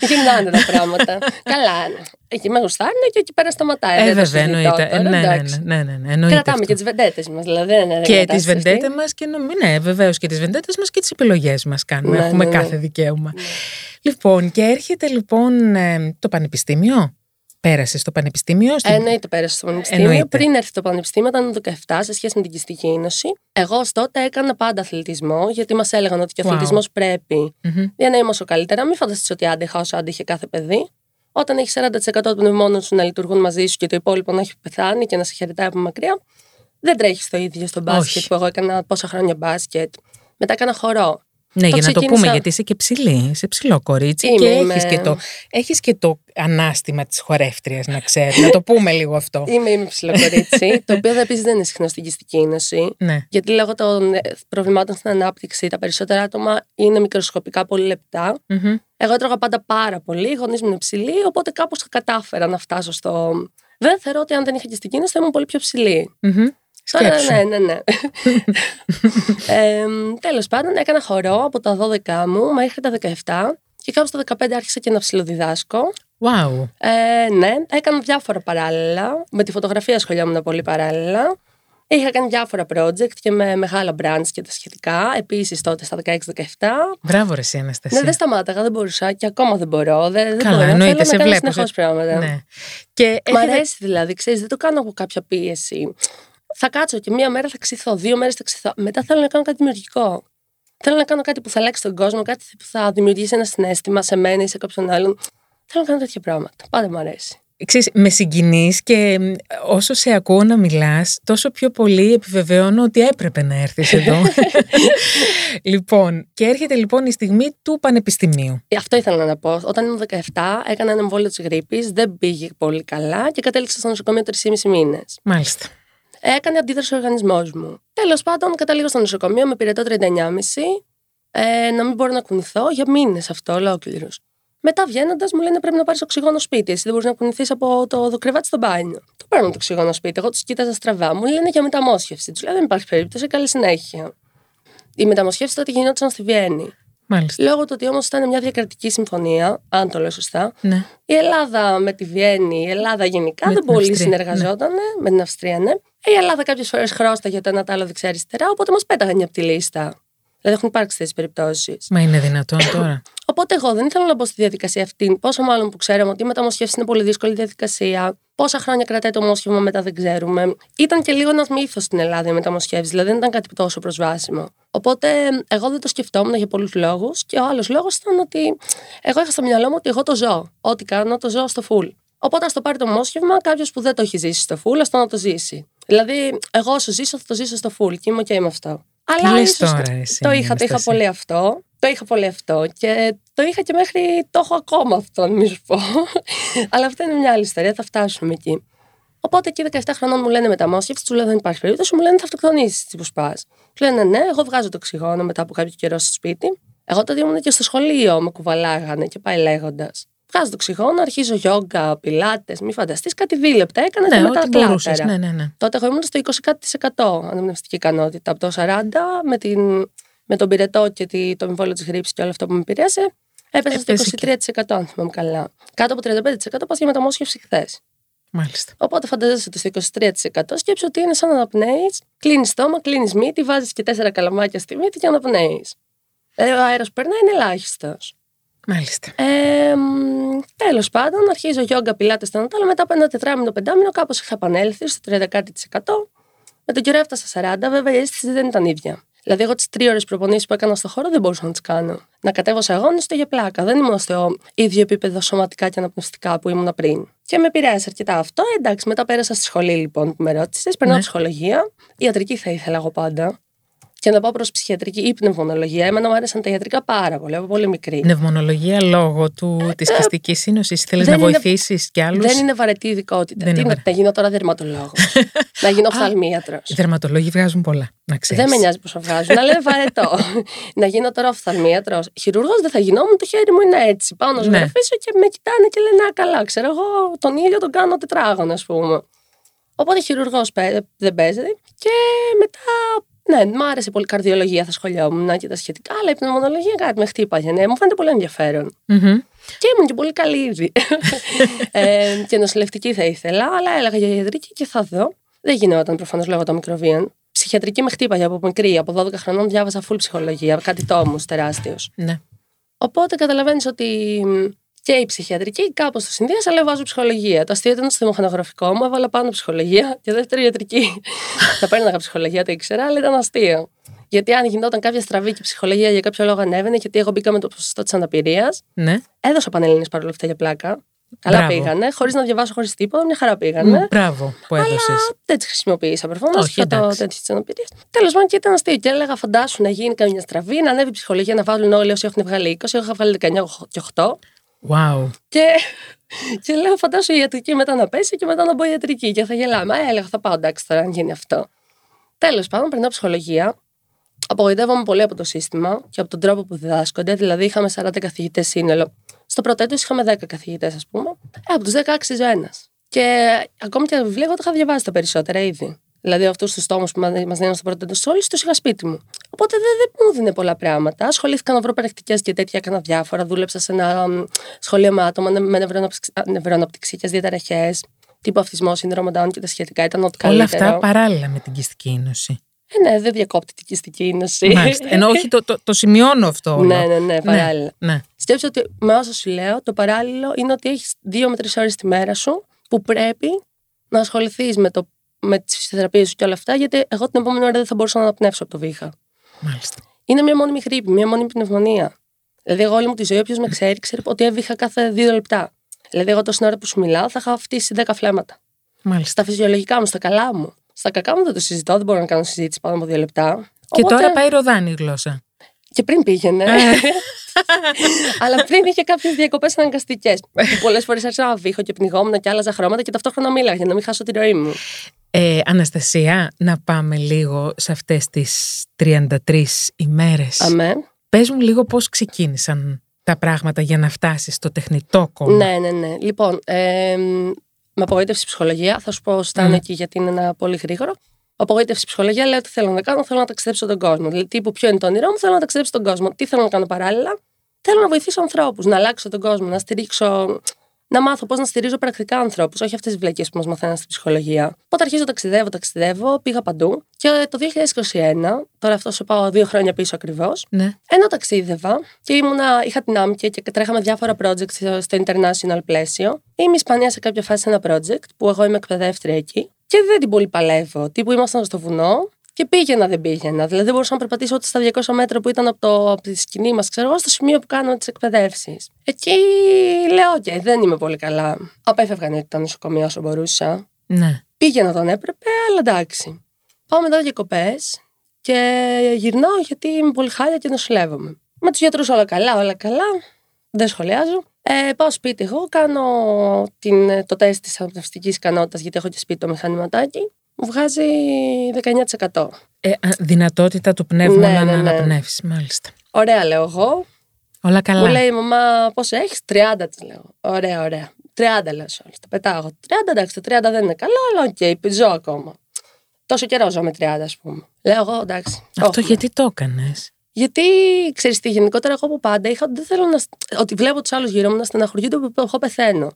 γυρνάνε τα πράγματα. Καλά. Εκεί με γουστάρουνε και εκεί πέρα σταματάει. Ε, βέβαια, εννοείται. Ε, ναι, ναι, ναι, ναι, ναι, εννοείται. Κρατάμε αυτό. Και τις βεντέτες μας. Δηλαδή, ναι, ναι, και τις βεντέτες μας και νομίζω. Ναι, βεβαίως και τις βεντέτες μας και τις επιλογές μας κάνουμε. Ναι, έχουμε ναι, ναι. κάθε δικαίωμα. Ναι. Λοιπόν, και έρχεται λοιπόν το πανεπιστήμιο. Πέρασε στο πανεπιστήμιο. Στην... Εννοείται, πέρασε στο πανεπιστήμιο. Εννοείται. Πριν έρθει το πανεπιστήμιο, ήταν δεκαεπτά σε σχέση με την κυστική ίνωση. Εγώ ως τότε έκανα πάντα αθλητισμό, γιατί μας έλεγαν ότι και ο wow. αθλητισμός πρέπει mm-hmm. για να είμαστε καλύτερα. Μην φανταστείς ότι άντεχα όσο άντεχε κάθε παιδί. Όταν έχεις σαράντα τοις εκατό των πνευμόνων σου να λειτουργούν μαζί σου και το υπόλοιπο να έχει πεθάνει και να σε χαιρετάει από μακριά, δεν τρέχεις το ίδιο στο μπάσκετ. Όχι. Που εγώ έκανα πόσα χρόνια μπάσκετ. Μετά έκανα χορό. Ναι, το για ξεκίνησα... να το πούμε, γιατί είσαι και ψηλή, είσαι ψηλό κορίτσι είμαι, και έχεις και, το, έχεις και το ανάστημα της χορεύτριας, να ξέρεις, να το πούμε λίγο αυτό. Είμαι, είμαι ψηλό κορίτσι, το οποίο επίσης δεν είναι συχνό στην κυστική ίνωση, ναι. γιατί λόγω των προβλημάτων στην ανάπτυξη τα περισσότερα άτομα είναι μικροσκοπικά πολύ λεπτά. Mm-hmm. Εγώ έτρωγα πάντα πάρα πολύ, οι γονείς μου είναι ψηλοί, οπότε κάπως κατάφερα να φτάσω στο... Δεν θεωρώ ότι αν δεν είχα κυστική ίνωση θα ήμουν πολύ πιο ψηλή. Mm-hmm. Τώρα, ναι, ναι, ναι. ε, τέλος πάντων, έκανα χορό από τα δώδεκα μου μέχρι τα δεκαεπτά και κάπου στα δεκαπέντε άρχισα και να ψηλοδιδάσκω. Wow. Ε, ναι, έκανα διάφορα παράλληλα. Με τη φωτογραφία ασχολιόμουν πολύ παράλληλα. Είχα κάνει διάφορα project και με μεγάλα brands και τα σχετικά. Επίσης τότε στα δεκαέξι δεκαεπτά. Μπράβο, ρε, εσύ, Αναστασία. Ναι, δεν σταμάταγα, δεν μπορούσα και ακόμα δεν μπορώ. Δεν, καλά, δεν μπορώ. Θέλω σε να κάνω συνεχώς σε... πράγματα. Ναι. Και... Μ' αρέσει δηλαδή, ξέρεις, δεν το κάνω από κάποια πίεση. Θα κάτσω και μία μέρα θα ξυθώ, δύο μέρες θα ξυθώ. Μετά θέλω να κάνω κάτι δημιουργικό. Θέλω να κάνω κάτι που θα αλλάξει τον κόσμο, κάτι που θα δημιουργήσει ένα συναίσθημα σε μένα ή σε κάποιον άλλον. Θέλω να κάνω τέτοια πράγματα. Πάντα μου αρέσει. ξέρεις, με συγκινείς και όσο σε ακούω να μιλάς, τόσο πιο πολύ επιβεβαιώνω ότι έπρεπε να έρθεις εδώ. Λοιπόν, και έρχεται λοιπόν η στιγμή του πανεπιστημίου. Αυτό ήθελα να πω. Όταν ήμουν δεκαεπτά, έκανα ένα εμβόλιο της γρίπης, δεν πήγε πολύ καλά και κατέληξα στο νοσοκομείο τρεις και μισή μήνες. Μάλιστα. Έκανε αντίδραση ο οργανισμός μου. Τέλος πάντων, καταλήγω στο νοσοκομείο με πυρετό τριάντα εννιά κόμμα πέντε, ε, να μην μπορώ να κουνηθώ για μήνες αυτό ολόκληρος. Μετά βγαίνοντας, μου λένε πρέπει να πάρεις οξυγόνο σπίτι. Εσύ δεν μπορείς να κουνηθείς από το κρεβάτι στο μπάνιο. Το παίρνω το οξυγόνο σπίτι. Εγώ τους κοίταζα στραβά. Μου λένε για μεταμόσχευση. Τους λέω δεν υπάρχει περίπτωση. Καλή συνέχεια. Η μεταμόσχευση τότε γινόταν στη Βιέννη. Μάλιστα. Λόγω του ότι όμως ήταν μια διακρατική συμφωνία, αν το λέω σωστά, ναι. Η Ελλάδα με τη Βιέννη, η Ελλάδα γενικά με δεν πολύ Αυστρία, συνεργαζόταν, ναι. Με την Αυστρία, ναι. Η Ελλάδα κάποιες φορές χρώσταγε το ένα το άλλο δεξιά-αριστερά, οπότε μας πέταγαν από τη λίστα. Δηλαδή έχουν υπάρξει τέτοιες περιπτώσεις. Μα είναι δυνατόν τώρα. Οπότε εγώ δεν ήθελα να μπω στη διαδικασία αυτή. Πόσο μάλλον που ξέραμε ότι η μεταμοσχεύση είναι πολύ δύσκολη διαδικασία. Πόσα χρόνια κρατάει το μόσχευμα μετά δεν ξέρουμε. Ήταν και λίγο ένας μύθος στην Ελλάδα η μεταμοσχεύση, δηλαδή δεν ήταν κάτι τόσο προσβάσιμο. Οπότε εγώ δεν το σκεφτόμουν για πολλούς λόγους. Και ο άλλος λόγος ήταν ότι εγώ είχα στο μυαλό μου ότι εγώ το ζω. Ό,τι κάνω το ζω στο full. Οπότε ας το πάρει το μόσχευμα κάποιος που δεν το έχει ζήσει στο full, ας το να το ζήσει. Δηλαδή, εγώ όσο ζήσω θα το ζήσω στο full και είμαι και okay με αυτό. Αλλά ίσως τώρα, εσύ, το είχα, το είχα πολύ αυτό. Το είχα πολύ αυτό και το είχα και μέχρι το έχω ακόμα αυτό, μην σου πω. Αλλά αυτή είναι μια άλλη ιστορία, θα φτάσουμε εκεί. Οπότε εκεί δεκαεπτά χρονών μου λένε μεταμόσχευση, του λέω δεν υπάρχει περίπτωση, μου λένε θα αυτοκτονήσεις έτσι που σπάς. Του λένε ναι, εγώ βγάζω το οξυγόνο μετά από κάποιο καιρό στο σπίτι. Εγώ τότε ήμουν και στο σχολείο, με κουβαλάγανε και πάει λέγοντας. Βγάζω το οξυγόνο, αρχίζω γιόγκα, πιλάτες, μη φανταστείς, κάτι δίλεπτα έκανα, ναι, και μετά πλάτερα. Ναι, ναι, ναι. Τότε εγώ ήμουν στο είκοσι τοις εκατό ανεμνευστική ικανότητα. Από το σαράντα τοις εκατό με, την, με τον πυρετό και τη, το εμβόλιο της γρίπης και όλο αυτό που με επηρέασε, έπεσα στο είκοσι τρία τοις εκατό και... αν θυμάμαι καλά. Κάτω από τριάντα πέντε τοις εκατό πας για μεταμόσχευση χθες. Μάλιστα. Οπότε φανταζέσαι ότι στο είκοσι τρία τοις εκατό σκέψου ότι είναι σαν να αναπνέεις, κλείνεις στόμα, κλείνεις μύτη, βάζεις και τέσσερα καλαμάκια στη μύτη και αναπνέεις. Δηλαδή ο αέρας που περνάει είναι ελάχιστος. Μάλιστα. Ε, τέλος πάντων, αρχίζω γιόγκα, πιλάτες, τα νοτάλα. Μετά από ένα τετράμινο, πεντάμινο, κάπως είχα επανέλθει στο τριάντα τοις εκατό. Με τον καιρό έφτασα στα σαράντα τοις εκατό, βέβαια η αίσθηση δεν ήταν ίδια. Δηλαδή, εγώ τις τρεις ώρες προπονήσεις που έκανα στο χώρο δεν μπορούσα να τις κάνω. Να κατέβω σε αγώνες το για πλάκα. Δεν ήμουν στο ίδιο επίπεδο σωματικά και αναπνευστικά που ήμουν πριν. Και με επηρέασε αρκετά αυτό. Εντάξει, μετά πέρασα στη σχολή λοιπόν που με ρώτησες. Περνάω ναι. Ψυχολογία. Ιατρική θα ήθελα εγώ πάντα. Και να πάω προς ψυχιατρική ή πνευμονολογία. Εμένα μου άρεσαν τα ιατρικά πάρα πολύ, από πολύ μικρή. Πνευμονολογία λόγω του, της κυστικής ίνωσης. Θέλεις να βοηθήσεις κι άλλους. Δεν είναι βαρετή ειδικότητα. Δεν Τι είναι... να γίνω τώρα δερματολόγος. Να γίνω οφθαλμίατρος. Οι δερματολόγοι βγάζουν πολλά. Να ξέρεις. Δεν με νοιάζει πόσο βγάζουν, αλλά είναι βαρετό. Να γίνω τώρα οφθαλμίατρος. Χειρουργός δεν θα γινόμουν, το χέρι μου είναι έτσι. Πάω να ζωγραφίσω και με κοιτάνε και λένε α, καλά, ξέρω εγώ τον ήλιο τον κάνω τετράγωνο, ας πούμε. Οπότε χειρουργός δεν παίζει και μετά. Ναι, μου άρεσε πολύ η καρδιολογία, θα σχολιόμουν και τα σχετικά, αλλά η πνευμονολογία κάτι με χτύπαγε. Ναι, μου φαίνεται πολύ ενδιαφέρον. Mm-hmm. Και ήμουν και πολύ καλή ήδη. ε, και νοσηλευτική θα ήθελα, αλλά έλεγα για ιατρική και θα δω. Δεν γινόταν προφανώς λόγω των μικροβίων. Ψυχιατρική με χτύπαγε από μικρή. Από δώδεκα χρονών διάβασα full ψυχολογία, κάτι τόμους τεράστιος. Ναι. Οπότε καταλαβαίνεις ότι και η ψυχιατρική κάπως το συνδύασα, αλλά βάζω ψυχολογία. Το αστείο ήταν στο δημοχνογραφικό μου, έβαλα πάνω ψυχολογία και δεύτερη ιατρική. Θα παίρναγα ψυχολογία, το ήξερα, αλλά ήταν αστείο. Γιατί αν γινόταν κάποια στραβή και η ψυχολογία για κάποιο λόγο ανέβαινε, γιατί εγώ μπήκα με το ποσοστό της αναπηρίας. Ναι. Έδωσα πανελλήνιες παρόλα αυτά για πλάκα. Καλά πήγανε, χωρίς να διαβάσω, χωρίς τίποτα, μια χαρά πήγανε. Μπράβο που έδωσες. Δεν τις χρησιμοποίησα προφανώς. Όχι, το τέτοιο της αναπηρίας. Τέλος πάντων, και ήταν αστείο. Και έλεγα, φαντάσου να γίνει καμιά στραβή, να ανέβει η ψυχολογία, να βάλουν όλοι όσοι έχουν βγάλει είκοσι, εγώ είχα βγάλει δεκαεννιά και οκτώ. Wow. Και, και λέω, φαντάσου η ιατρική μετά να πέσει και μετά να μπω ιατρική. Και θα γελάμε. Ε, έλεγα, θα πάω εντάξει τώρα, αν γίνει αυτό. Τέλος πάντων, περνάω ψυχολογία. Απογοητεύομαι πολύ από το σύστημα και από τον τρόπο που διδάσκονται. Δηλαδή, είχαμε σαράντα καθηγητές σύνολο. Στο πρώτο έτος είχαμε δέκα καθηγητές, ας πούμε. Ε, από τους δέκα άξιζε ο ένας. Και ακόμη και τα βιβλία, εγώ τα είχα διαβάσει τα περισσότερα ήδη. Δηλαδή, αυτούς τους τόμους που μας δίνουν στο πρώτο έτος, όλους τους είχα σπίτι μου. Οπότε δεν δε μου δίνε πολλά πράγματα. Ασχολήθηκα να βρω πρακτικές και τέτοια, έκανα διάφορα. Δούλεψα σε ένα σχολείο με άτομα με νευροαναπτυξιακές διαταραχές, τύπου αυτισμό, σύνδρομο Down και τα σχετικά. Ήταν ό,τι καλύτερο. Όλα αυτά παράλληλα με την κυστική ίνωση. Ε, ναι, δεν διακόπτει την κυστική ίνωση. Μάλιστα. Ενώ όχι, το, το, το σημειώνω αυτό. Όλο. Ναι, ναι, ναι, παράλληλα. Ναι, ναι. Σκέψου ότι με όσο σου λέω, το παράλληλο είναι ότι έχεις δύο με τρεις ώρες τη μέρα σου που πρέπει να ασχοληθείς με το. Με τις φυσιοθεραπείες σου και όλα αυτά, γιατί εγώ την επόμενη ώρα δεν θα μπορούσα να αναπνεύσω από το βήχα. Μάλιστα. Είναι μια μόνιμη γρίπη, μια μόνιμη πνευμονία. Δηλαδή, εγώ όλη μου τη ζωή, όποιος με ξέρει, ξέρει ότι έβηχα κάθε δύο λεπτά. Δηλαδή, εγώ τόση ώρα που σου μιλάω θα είχα φτύσει δέκα φλέμματα. Μάλιστα. Στα φυσιολογικά μου, στα καλά μου. Στα κακά μου δεν το συζητάω, δεν μπορώ να κάνω συζήτηση πάνω από δύο λεπτά. Και οπότε... τώρα πάει ροδάνη η γλώσσα. Και πριν πήγαινε. Αλλά πριν είχε κάποιες διακοπές αναγκαστικές. Πολλές φορές άρχισα να βήχω και πνιγόμουν και άλλαζα χρώματα και ταυτόχρονα μίλαγα για να μην χάσω τη ροή μου. Ε, Αναστασία, να πάμε λίγο σε αυτές τις τριάντα τρεις ημέρες. Αμέ. Πες μου λίγο πώς ξεκίνησαν τα πράγματα για να φτάσεις στο τεχνητό κόμμα. Ναι, ναι, ναι. Λοιπόν, ε, με απογοήτευση ψυχολογία, θα σου πω στάνω mm. εκεί γιατί είναι ένα πολύ γρήγορο. Απογοήτευση ψυχολογία, λέω τι θέλω να κάνω, θέλω να ταξιδέψω τον κόσμο. Δηλαδή, τύπου ποιο είναι το όνειρό μου, θέλω να ταξιδέψω τον κόσμο. Τι θέλω να κάνω παράλληλα, θέλω να βοηθήσω ανθρώπους, να αλλάξω τον κόσμο, να στηρίξω, να μάθω πώς να στηρίζω πρακτικά ανθρώπους, όχι αυτές τις βλακίες που μας μαθαίνουν στην ψυχολογία. Οπότε αρχίζω ταξιδεύω, ταξιδεύω, πήγα παντού. Και το δύο χιλιάδες είκοσι ένα, τώρα αυτό σου πάω δύο χρόνια πίσω ακριβώς, ναι. ενώ ταξίδευα και ήμουνα, είχα την Άμκε και τρέχαμε διάφορα project στο international πλαίσιο. Είμαι Ισπανία σε κάποια φάση ένα project που εγώ είμαι εκπαιδεύτρια εκεί. Και δεν την πολύ παλεύω. Τύπου ήμασταν στο βουνό και πήγαινα, δεν πήγαινα. Δηλαδή, δεν μπορούσα να περπατήσω ούτε στα διακόσια μέτρα που ήταν από, το, από τη σκηνή μας, ξέρω εγώ, στο σημείο που κάναμε τις εκπαιδεύσεις. Εκεί λέω: Οκ, okay, δεν είμαι πολύ καλά. Απέφευγαν ήδη τα νοσοκομεία όσο μπορούσα. Ναι. Πήγαινα όταν έπρεπε, αλλά εντάξει. Πάω μετά διακοπές και γυρνάω γιατί είμαι πολύ χάλια και νοσηλεύομαι. Με τους γιατρούς όλα καλά, όλα καλά. Δεν σχολιάζω. Ε, πάω σπίτι εγώ, κάνω την, το τεστ της αναπνευστικής ικανότητας, γιατί έχω και σπίτι το μηχανηματάκι, μου βγάζει δεκαεννιά τοις εκατό. Ε, δυνατότητα του πνεύμα ναι, να ναι, ναι. αναπνεύσεις, μάλιστα. Ωραία, λέω εγώ. Όλα καλά. Μου λέει η μαμά, πόσο έχεις, τριάντα, της λέω. Ωραία, ωραία. τριάντα λέω σε όλες, τα πετάω. τριάντα, εντάξει, το τριάντα δεν είναι καλό, αλλά οκ, okay, ζω ακόμα. Τόσο καιρό ζω με τριάντα, ας πούμε. Λέω εγώ, εντάξει. Αυτό όχι. Γιατί το έκανες. Γιατί, ξέρεις τι, γενικότερα εγώ από πάντα είχα ότι δεν θέλω να. Ότι βλέπω τους άλλους γύρω μου να στεναχωριούνται που εγώ πεθαίνω.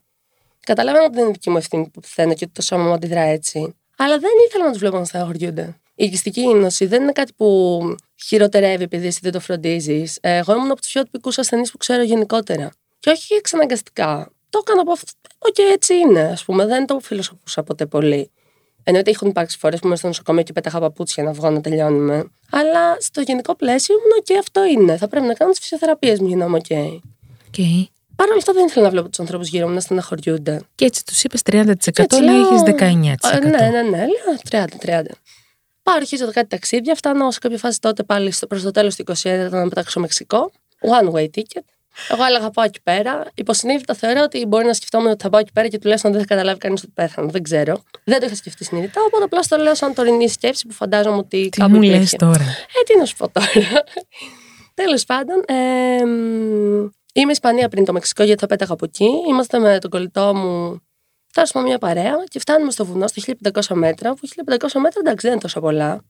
Καταλαβαίνω ότι δεν είναι δική μου ευθύνη που πεθαίνω και ότι το σώμα μου αντιδρά έτσι. Αλλά δεν ήθελα να τους βλέπω να στεναχωριούνται. Η κυστική ίνωση δεν είναι κάτι που χειροτερεύει επειδή εσύ δεν το φροντίζεις. Εγώ ήμουν από τους πιο τυπικούς ασθενείς που ξέρω γενικότερα. Και όχι εξαναγκαστικά. Το έκανα από αυτό. Οκ, okay, έτσι είναι, ας πούμε. Δεν το φιλοσοφούσα ποτέ πολύ. Εννοείται έχουν υπάρξει φορές που είμαι στο νοσοκομείο και πέταγα παπούτσια να βγω να τελειώνουμε. Αλλά στο γενικό πλαίσιο ήμουν και okay, αυτό είναι. Θα πρέπει να κάνω τις φυσιοθεραπείες μου για να είμαι οκ. Okay. Okay. Παρ' όλα αυτά δεν ήθελα να βλέπω τους ανθρώπους γύρω μου να στεναχωριούνται. Και έτσι τους είπες τριάντα τοις εκατό, αλλά έχεις δεκαεννιά τοις εκατό. Ναι, ναι, ναι, ναι. τριάντα τριάντα. Πάω, αρχίζω κάτι ταξίδια. Φτάνω σε κάποια φάση τότε πάλι προς το τέλος του είκοσι ένα ήταν να πετάξω Μεξικό. One way ticket. Εγώ έλεγα πάω εκεί πέρα. Υποσυνείδητα θεωρώ ότι μπορεί να σκεφτόμουν ότι θα πάω εκεί πέρα και τουλάχιστον δεν θα καταλάβει κανείς ότι πέθανα. Δεν ξέρω. Δεν το είχα σκεφτεί συνειδητά. Οπότε απλά το λέω σαν τωρινή σκέψη που φαντάζομαι ότι. Τι μου λες τώρα. Ε, τι να σου πω τώρα. Τέλος πάντων, ε, είμαι Ισπανία πριν το Μεξικό γιατί θα πέταγα από εκεί. Είμαστε με τον κολλητό μου. Φτάσαμε μια παρέα και φτάνουμε στο βουνό στα χίλια πεντακόσια μέτρα. Που χίλια πεντακόσια μέτρα εντάξει δεν είναι τόσο πολλά.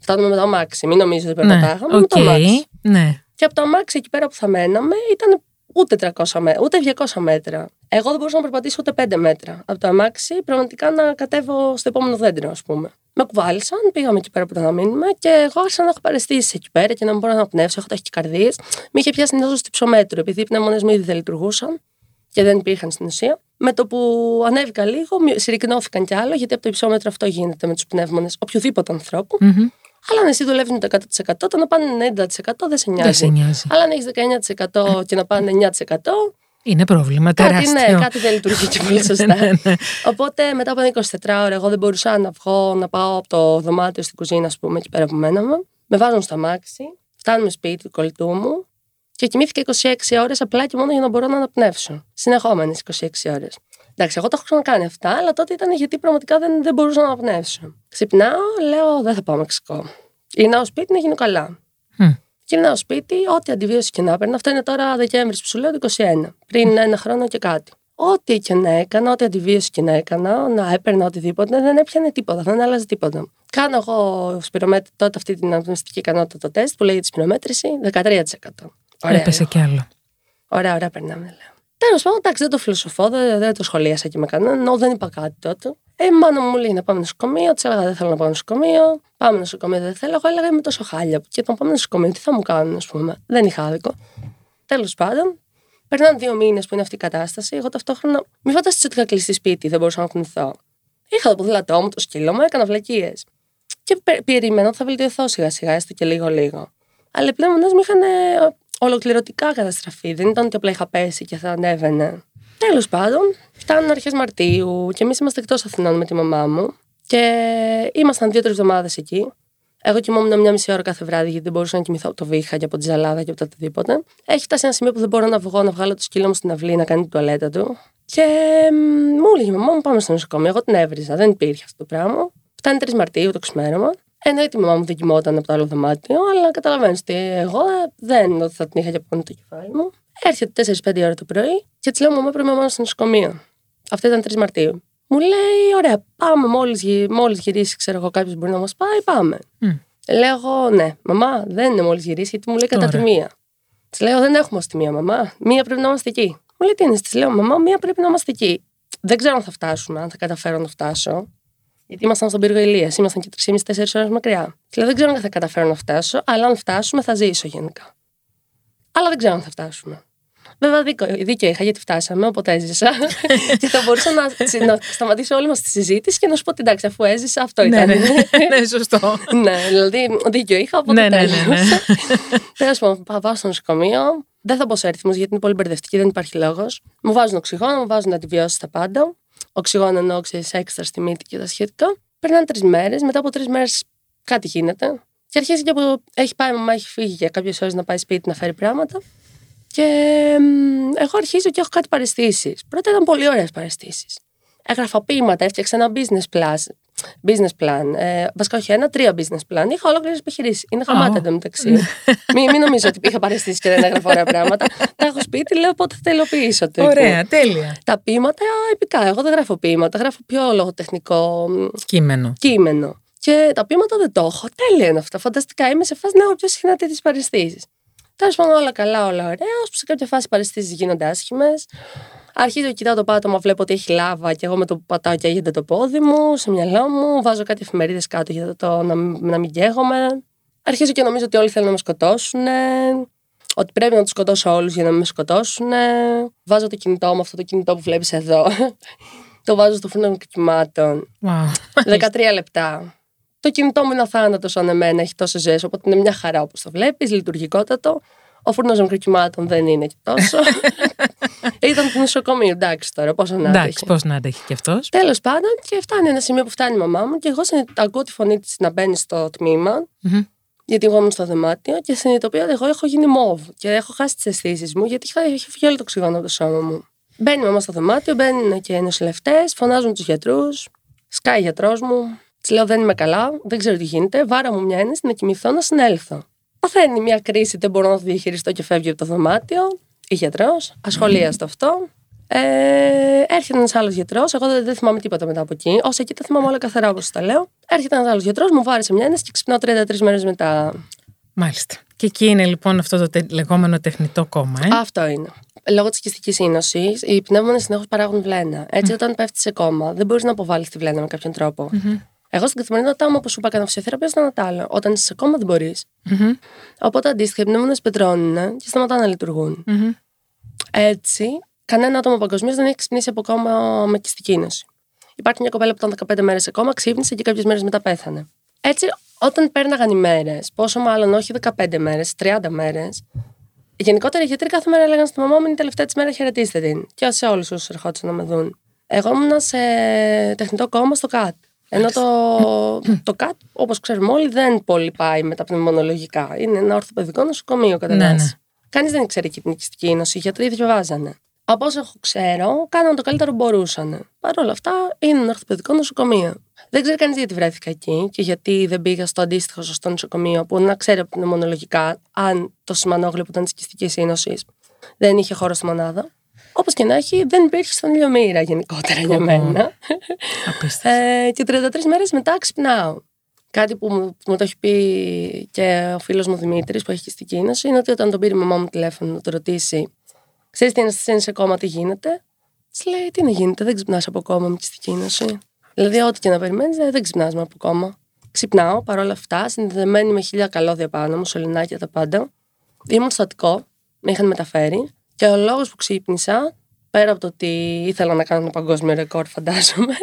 Φτάνουμε με το αμάξι. Μην νομίζετε ότι περπατάγαμε. Ναι, με το okay, αμάξι. Ναι. Και από το αμάξι εκεί πέρα που θα μέναμε ήταν ούτε τριακόσια μέτρα, ούτε διακόσια μέτρα. Εγώ δεν μπορούσα να περπατήσω ούτε πέντε μέτρα. Από το αμάξι, πραγματικά να κατέβω στο επόμενο δέντρο, ας πούμε. Με κουβάλισαν, πήγαμε εκεί πέρα που ήταν να μείνουμε και εγώ άρχισα να έχω παραισθήσει εκεί πέρα και να μην μπορώ να αναπνεύσω. Έχω ταχυκαρδίες. Με είχε πιάσει νόσο στο ψωμέτρο, επειδή οι πνευμονές μου ήδη δεν λειτουργούσαν και δεν υπήρχαν στην ουσία. Με το που ανέβηκα λίγο, συρρυκνώθηκαν κι άλλο, γιατί από το υψόμετρο αυτό γίνεται με τους πνεύμονες οποιοδήποτε ανθρώπου. Mm-hmm. Αλλά αν εσύ δουλεύεις με το εκατό τοις εκατό, το να πάνε ενενήντα τοις εκατό δεν σε νοιάζει. Δεν σε νοιάζει. Αλλά αν έχεις δεκαεννιά τοις εκατό και να πάνε εννιά τοις εκατό. Είναι πρόβλημα τεράστιο. Κάτι, ναι, κάτι δεν λειτουργεί και πολύ σωστά. Ναι, ναι. Οπότε μετά από είκοσι τέσσερις ώρες, εγώ δεν μπορούσα να βγω, να πάω από το δωμάτιο στην κουζίνα, ας πούμε, εκεί πέρα που μέναμε. Με βάζουν στο αμάξι, φτάνουμε σπίτι του κολλητού μου και κοιμήθηκα είκοσι έξι ώρες απλά και μόνο για να μπορώ να αναπνεύσω. Συνεχόμενες είκοσι έξι ώρες. Εντάξει, εγώ το έχω ξανακάνει αυτά, αλλά τότε ήταν γιατί πραγματικά δεν, δεν μπορούσα να αναπνεύσω. Ξυπνάω, λέω: Δεν θα πάω Μεξικό. Γυρνάω σπίτι να γίνω καλά. Mm. Γυρνάω σπίτι, ό,τι αντιβίωση και να έπαιρνα. Αυτό είναι τώρα Δεκέμβρη που σου λέω, το είκοσι ένα. Πριν ένα χρόνο και κάτι. Ό,τι και να έκανα, ό,τι αντιβίωση και να έκανα, να έπαιρνα οτιδήποτε, δεν έπιανε τίποτα, δεν άλλαζε τίποτα. Κάνω εγώ σπυρομέτρη, τότε αυτή την αναπνευστική ικανότητα το τεστ που λέει τη σπυρομέτρηση δεκατρία τοις εκατό. Ωραία. Έπεσε κι άλλο. Ωραία, ωραία, περνάμε, λέω. Τέλος πάντων, εντάξει, δεν το φιλοσοφώ, δεν, δεν το σχολίασα και με κανέναν, ενώ δεν είπα κάτι τότε. Ε, η μάνα μου λέει να πάμε νοσοκομείο, της έλεγα δεν θέλω να πάω νοσοκομείο, πάμε νοσοκομείο, δεν θέλω. Εγώ έλεγα είμαι τόσο χάλια που και όταν πάμε νοσοκομείο, τι θα μου κάνουν, ας πούμε. Δεν είχα άδικο. Τέλος πάντων, περνάνε δύο μήνες που είναι αυτή η κατάσταση. Εγώ ταυτόχρονα, μη φανταστείς ότι είχα κλειστεί σπίτι, δεν μπορούσα να κουνηθώ. Είχα το ποδήλατό μου, το σκύλο μου, έκανα βλακίες. Και περίμενα ότι θα βελτιωθώ σιγά-σιγά, έστω και λίγο-λίγο. Αλλά οι πνεύμονες μου είχαν ολοκληρωτικά καταστραφεί. Δεν ήταν ότι απλά είχα πέσει και θα ανέβαινε. Τέλος πάντων, φτάνουν αρχές Μαρτίου και εμείς είμαστε εκτός Αθηνών με τη μαμά μου και ήμασταν δύο-τρεις εβδομάδες εκεί. Εγώ κοιμόμουν μια μισή ώρα κάθε βράδυ, γιατί δεν μπορούσα να κοιμηθώ από το βήχα και από τη ζαλάδα και από το οτιδήποτε. Έχει φτάσει ένα σημείο που δεν μπορώ να βγω, να βγάλω το σκύλο μου στην αυλή, να κάνει την τουαλέτα του. Και μου έλεγε η μαμά μου: πάμε στο νοσοκομείο. Εγώ την έβριζα, δεν υπήρχε αυτό το πράγμα. Φτάνει τρεις Μαρτίου το ξημέρωμα. Εννοείται η μαμά μου δεν κοιμόταν από το άλλο δωμάτιο, αλλά καταλαβαίνεις ότι εγώ δεν είναι ότι θα την είχα για πάνω το κεφάλι μου. Έρχεται τέσσερις με πέντε ώρα το πρωί και τη λέω: μαμά, πρέπει να πάω στο νοσοκομείο. Αυτό ήταν τρεις Μαρτίου. Μου λέει: ωραία, πάμε. Μόλις, μόλις γυρίσει, ξέρω εγώ, κάποιος μπορεί να μας πάει, πάμε. Mm. Λέω εγώ: ναι, μαμά, δεν είναι μόλις γυρίσει, γιατί μου λέει κατά τη μία. Της λέω: δεν έχουμε ως τη μία, μαμά. Μία πρέπει να είμαστε εκεί. Μου λέει: τι είναι, της λέω: μαμά, μία πρέπει να είμαστε εκεί. Δεν ξέρω αν θα φτάσουμε, αν θα καταφέρω να φτάσω. Γιατί ήμασταν στον πύργο Ηλίας, ήμασταν και τρεις και μισή με τέσσερις ώρες μακριά. Της λέω: δεν ξέρω αν θα καταφέρω να φτάσω, αλλά αν φτάσουμε θα ζήσω γενικά. Αλλά δεν ξέρω αν θα φτάσουμε. Βέβαια, δίκαιο είχα γιατί φτάσαμε, οπότε έζησα. Και θα μπορούσα να, να σταματήσω όλη μας τη συζήτηση και να σου πω: εντάξει, αφού έζησα, αυτό ήταν. Ναι, ναι, ναι, σωστό. Ναι, δηλαδή δίκαιο είχα, οπότε τέλειωσα. Τέλος πάντων, πάω στο νοσοκομείο. Δεν θα μπω σε αριθμούς γιατί είναι πολύ μπερδευτική, δεν υπάρχει λόγος. Μου βάζουν οξυγόνο, μου βάζουν αντιβιώσεις τα πάντα. Οξυγόνο εννοώ, ξέρεις, έξτρα στη μύτη και τα σχετικά. Περνάνε τρεις μέρες, μετά από τρεις μέρες κάτι γίνεται. Και αρχίζει και από. Έχει πάει η μαμά, έχει φύγει για κάποιες ώρες να πάει σπίτι να φέρει πράγματα. Και εγώ αρχίζω και έχω κάτι παραισθήσεις. Πρώτα ήταν πολύ ωραίες παραισθήσεις. Έγραφα ποίηματα, έφτιαξα ένα business plan. Business plan. Ε, βασικά, όχι ένα, τρία business plan. Είχα ολόκληρες επιχειρήσεις. Είναι χαμάτα oh. εντωμεταξύ. μην, μην νομίζω ότι είχα παραισθήσεις και δεν έγραφα ωραία πράγματα. Τα έχω σπίτι, λέω πότε θα τα υλοποιήσω. Ωραία, τέλεια. Τα ποίηματα, επικά. Εγώ δεν γράφω ποίηματα. Γράφω πιο λογοτεχνικό κείμενο. κείμενο. Και τα ποίηματα δεν το έχω. Τέλεια είναι αυτά. Φανταστικά. Είμαι σε φάση να έχω πιο συχνά τέτοιες παραισθήσεις. Τέλος πάντων, όλα καλά, όλα ωραία. Ώσπου σε κάποια φάση οι παραισθήσεις γίνονται άσχημες. Αρχίζω και κοιτάω το πάτωμα, βλέπω ότι έχει λάβα και εγώ με το που πατάω και έγινε το πόδι μου, στο μυαλό μου. Βάζω κάτι εφημερίδες κάτω για το, να, να μην καίγομαι. Αρχίζω και νομίζω ότι όλοι θέλουν να με σκοτώσουν. Ότι πρέπει να τους σκοτώσω όλους για να μην με σκοτώσουν. Βάζω το κινητό μου, αυτό το κινητό που βλέπεις εδώ. Το βάζω στο φούρνο κοκκιμάτων. Wow. δεκατρία λεπτά. Το κινητό μου είναι αθάνατος ανεμένα, έχει τόσες ζωές, οπότε είναι μια χαρά όπως το βλέπεις, λειτουργικότατο. Ο φούρνος μικροκυμάτων δεν είναι και τόσο. Ήταν του νοσοκομείου, εντάξει τώρα, πόσο να αντέχει. Εντάξει, πώς να αντέχει και αυτός. Τέλος πάντων, και φτάνει ένα σημείο που φτάνει η μαμά μου και εγώ ακούω τη φωνή της να μπαίνει στο τμήμα, mm-hmm. γιατί εγώ ήμουν στο δωμάτιο και συνειδητοποιώ ότι εγώ έχω γίνει μόβ και έχω χάσει τις αισθήσεις μου, γιατί έχει φύγει όλο το οξυγόνο από το σώμα μου. Μπαίνει η μαμά στο δωμάτιο, μπαίνουν και νοσηλευτές, φωνάζουν τους γιατρούς, σκάει γιατρός μου. Της λέω: δεν είμαι καλά, δεν ξέρω τι γίνεται. Βάρα μου μια ένεση να κοιμηθώ, να συνέλθω. Παθαίνει μια κρίση, δεν μπορώ να το διαχειριστώ και φεύγει από το δωμάτιο. Η γιατρός, ασχολίαστο αυτό. Ε, έρχεται ένας άλλος γιατρός. Εγώ δεν θυμάμαι τίποτα μετά από εκεί. Όσα εκεί τα θυμάμαι όλα καθαρά, όπως τα λέω. Έρχεται ένας άλλος γιατρός, μου βάρισε μια ένεση και ξυπνάω τριάντα τρεις μέρες μετά. Μάλιστα. Και εκεί είναι λοιπόν αυτό το τε... λεγόμενο τεχνητό κόμμα. Ε? Αυτό είναι. Λόγω της κυστικής ίνωσης, οι πνεύμονες συνεχώς παράγουν βλένα. Έτσι, mm. όταν πέφτει σε κόμμα, δεν μπορεί να αποβάλει τη βλένα με κάποιον τρόπο. Mm-hmm. Εγώ στην καθημερινότητά μου, όπως σου είπα, έκανα φυσιοθεραπεία, ήταν ατάλλα. Όταν είσαι σε κόμμα δεν μπορείς. Mm-hmm. Οπότε αντίστοιχα, οι πνεύμονες πετρώνουν και σταματάνε να λειτουργούν. Mm-hmm. Έτσι, κανένα άτομο παγκοσμίως δεν έχει ξυπνήσει από κόμμα με κυστική ίνωση. Υπάρχει μια κοπέλα που ήταν δεκαπέντε μέρες σε κόμμα, ξύπνησε και κάποιες μέρες μετά πέθανε. Έτσι, όταν πέρναγαν οι μέρες, πόσο μάλλον όχι δεκαπέντε μέρες, τριάντα μέρες, γενικότερα οι γιατροί κάθε μέρα έλεγαν στη μαμά μου: είναι η τελευταία της μέρα, χαιρετίστε την. Και σε όλους όσους ερχόντουσαν να με δουν. Εγώ ήμουν σε τεχνητό κόμμα στο ΚΑΤ. Ενώ το ΚΑΤ, όπως ξέρουμε όλοι, δεν πολύ πάει με τα πνευμονολογικά. Είναι ένα ορθοπαιδικό νοσοκομείο κατά βάση. Ναι, ναι. Κανείς δεν ήξερε και την κυστική ίνωση, οι γιατροί διαβάζανε. Από όσο ξέρω, κάναν το καλύτερο που μπορούσαν. Παρ' όλα αυτά, είναι ένα ορθοπαιδικό νοσοκομείο. Δεν ξέρει κανείς γιατί βρέθηκα εκεί και γιατί δεν πήγα στο αντίστοιχο σωστό νοσοκομείο που να ξέρει πνευμονολογικά αν το σημανόγλιο που ήταν τη κυστική ίνωση δεν είχε χώρο στη μονάδα. Όπως και να έχει, δεν υπήρχε στον ηλιομήρα γενικότερα για μένα. ε, και τριάντα τρεις μέρες μετά ξυπνάω. Κάτι που μου, που μου το έχει πει και ο φίλος μου Δημήτρης που έχει κυστική ίνωση είναι ότι όταν τον πήρε η μαμά μου τηλέφωνο να το ρωτήσει: ξέρεις τι είναι, εσύ σε κόμμα, τι γίνεται? Της λέει: τι να γίνεται, δεν ξυπνάς από κόμμα με κυστική ίνωση. Δηλαδή, ό,τι και να περιμένεις, δεν ξυπνάς από κόμμα. Ξυπνάω παρόλα αυτά, συνδεδεμένη με χίλια καλώδια πάνω μου, σωληνάκια τα πάντα. Ήμουν στο Αττικό, με είχαν μεταφέρει. Και ο λόγος που ξύπνησα, πέρα από το ότι ήθελα να κάνω ένα παγκόσμιο ρεκόρ, φαντάζομαι,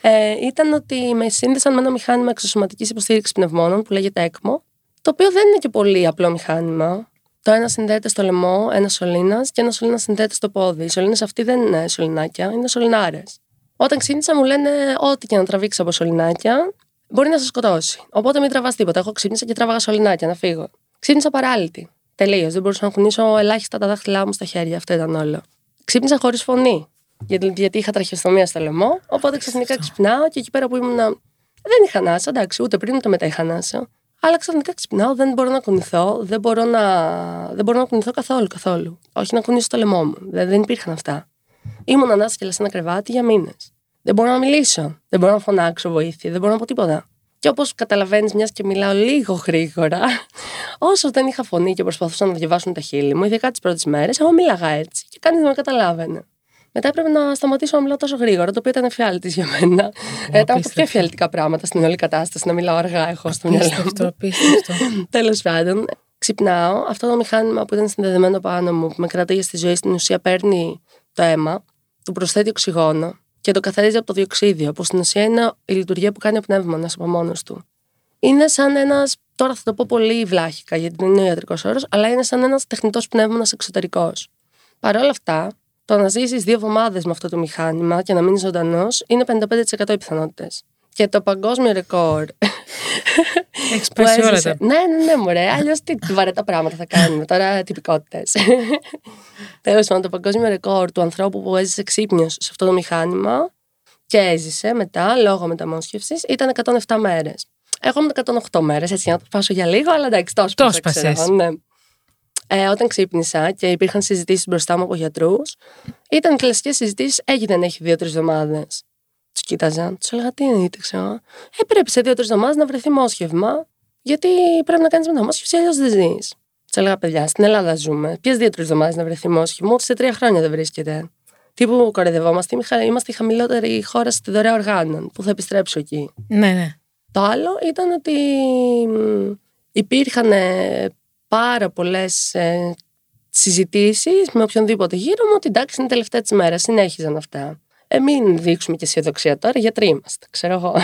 ε, ήταν ότι με σύνδεσαν με ένα μηχάνημα εξωσωματικής υποστήριξης πνευμόνων που λέγεται ΕΚΜΟ, το οποίο δεν είναι και πολύ απλό μηχάνημα. Το ένα συνδέεται στο λαιμό, ένα σωλήνα, και ένα σωλήνα συνδέεται στο πόδι. Οι σωλήνες αυτοί δεν είναι σωληνάκια, είναι σωληνάρες. Όταν ξύπνησα, μου λένε ό,τι και να τραβήξω από σωληνάκια μπορεί να σε σκοτώσει. Οπότε μην τραβάς τίποτα. Εγώ ξύπνησα και τράβαγα σωληνάκια να φύγω. Ξύπνησα παράλυτη. Τελείως. Δεν μπορούσα να κουνήσω ελάχιστα τα δάχτυλά μου στα χέρια. Αυτό ήταν όλο. Ξύπνησα χωρίς φωνή. Γιατί, γιατί είχα τραχιοστομία στο λαιμό. Οπότε ξαφνικά ξυπνάω και εκεί πέρα που ήμουνα. Δεν είχα ανάσα, εντάξει, ούτε πριν ούτε μετά είχα ανάσα. Αλλά ξαφνικά ξυπνάω, δεν μπορώ να κουνηθώ, δεν μπορώ να, δεν μπορώ να κουνηθώ καθόλου, καθόλου. Όχι να κουνήσω το λαιμό μου. Δεν, δεν υπήρχαν αυτά. Ήμουν ανάσκελα σε ένα κρεβάτι για μήνες. Δεν μπορώ να μιλήσω. Δεν μπορώ να φωνάξω βοήθεια. Δεν μπορώ να πω τίποτα. Και όπως καταλαβαίνεις, μιας και μιλάω λίγο γρήγορα, όσο δεν είχα φωνή και προσπαθούσα να διαβάσουν τα χείλη μου, ειδικά τις πρώτες μέρες, εγώ μίλαγα έτσι και κανείς δεν με καταλάβαινε. Μετά έπρεπε να σταματήσω να μιλάω τόσο γρήγορα, το οποίο ήταν εφιάλτης για μένα. Ε, ήταν από πιο εφιαλτικά πράγματα στην όλη κατάσταση, να μιλάω αργά, έχω στο μυαλό μου. Απίστευτο, απίστευτο. Τέλος πάντων, ξυπνάω. Αυτό το μηχάνημα που ήταν συνδεδεμένο πάνω μου, που με κρατάει στη ζωή, στην ουσία παίρνει το αίμα, του προσθέτει οξυγόνο και το καθαρίζει από το διοξίδιο, που στην ουσία είναι η λειτουργία που κάνει ο πνεύμονας από μόνος του. Είναι σαν ένας, τώρα θα το πω πολύ βλάχικα, γιατί δεν είναι ο ιατρικός όρος, αλλά είναι σαν ένας τεχνητός πνεύμονας εξωτερικός. Παρ' όλα αυτά, το να ζήσεις δύο εβδομάδες με αυτό το μηχάνημα και να μείνεις ζωντανός είναι πενήντα πέντε τοις εκατό οι πιθανότητες. Και το παγκόσμιο ρεκόρ. Έχεις πέσει όλα τα. Ναι, ναι, ναι, μωρέ. Αλλιώς τι βαρετά πράγματα θα κάνουμε. Τώρα τυπικότητες. Τέλος πάντων, το παγκόσμιο ρεκόρ του ανθρώπου που έζησε ξύπνιος σε αυτό το μηχάνημα και έζησε μετά, λόγω μεταμόσχευσης, ήταν εκατόν επτά μέρες. Εγώ ήμουν εκατόν οκτώ μέρες, έτσι, να το πάσω για λίγο, αλλά εντάξει, το σπάσες. Ναι. Ε, όταν ξύπνησα και υπήρχαν συζητήσεις μπροστά μου από γιατρούς, ήταν κλασικές συζητήσεις, έχει δεν έχει δύο-τρεις εβδομάδες. Τους κοίταζαν, τους έλεγα τι είναι, ξέρω. Ε, πρέπει σε δύο-τρεις εβδομάδες να βρεθεί μόσχευμα, γιατί πρέπει να κάνεις μεταμόσχευση, αλλιώς δεν ζεις. Τους έλεγα, παιδιά, στην Ελλάδα ζούμε. Ποιες δύο-τρεις εβδομάδες να βρεθεί μόσχευμα, ούτε σε τρία χρόνια δεν βρίσκεται. Τι που κορεδευόμαστε, είμαστε η χαμηλότερη χώρα στη δωρεά οργάνων, που θα επιστρέψω εκεί. Ναι, ναι. Το άλλο ήταν ότι υπήρχαν πάρα πολλές ε, συζητήσεις με οποιονδήποτε γύρω μου ότι εντάξει είναι τελευταία της μέρας, συνέχιζαν αυτά. Ε, μην δείξουμε και αισιοδοξία τώρα, γιατροί είμαστε, ξέρω εγώ.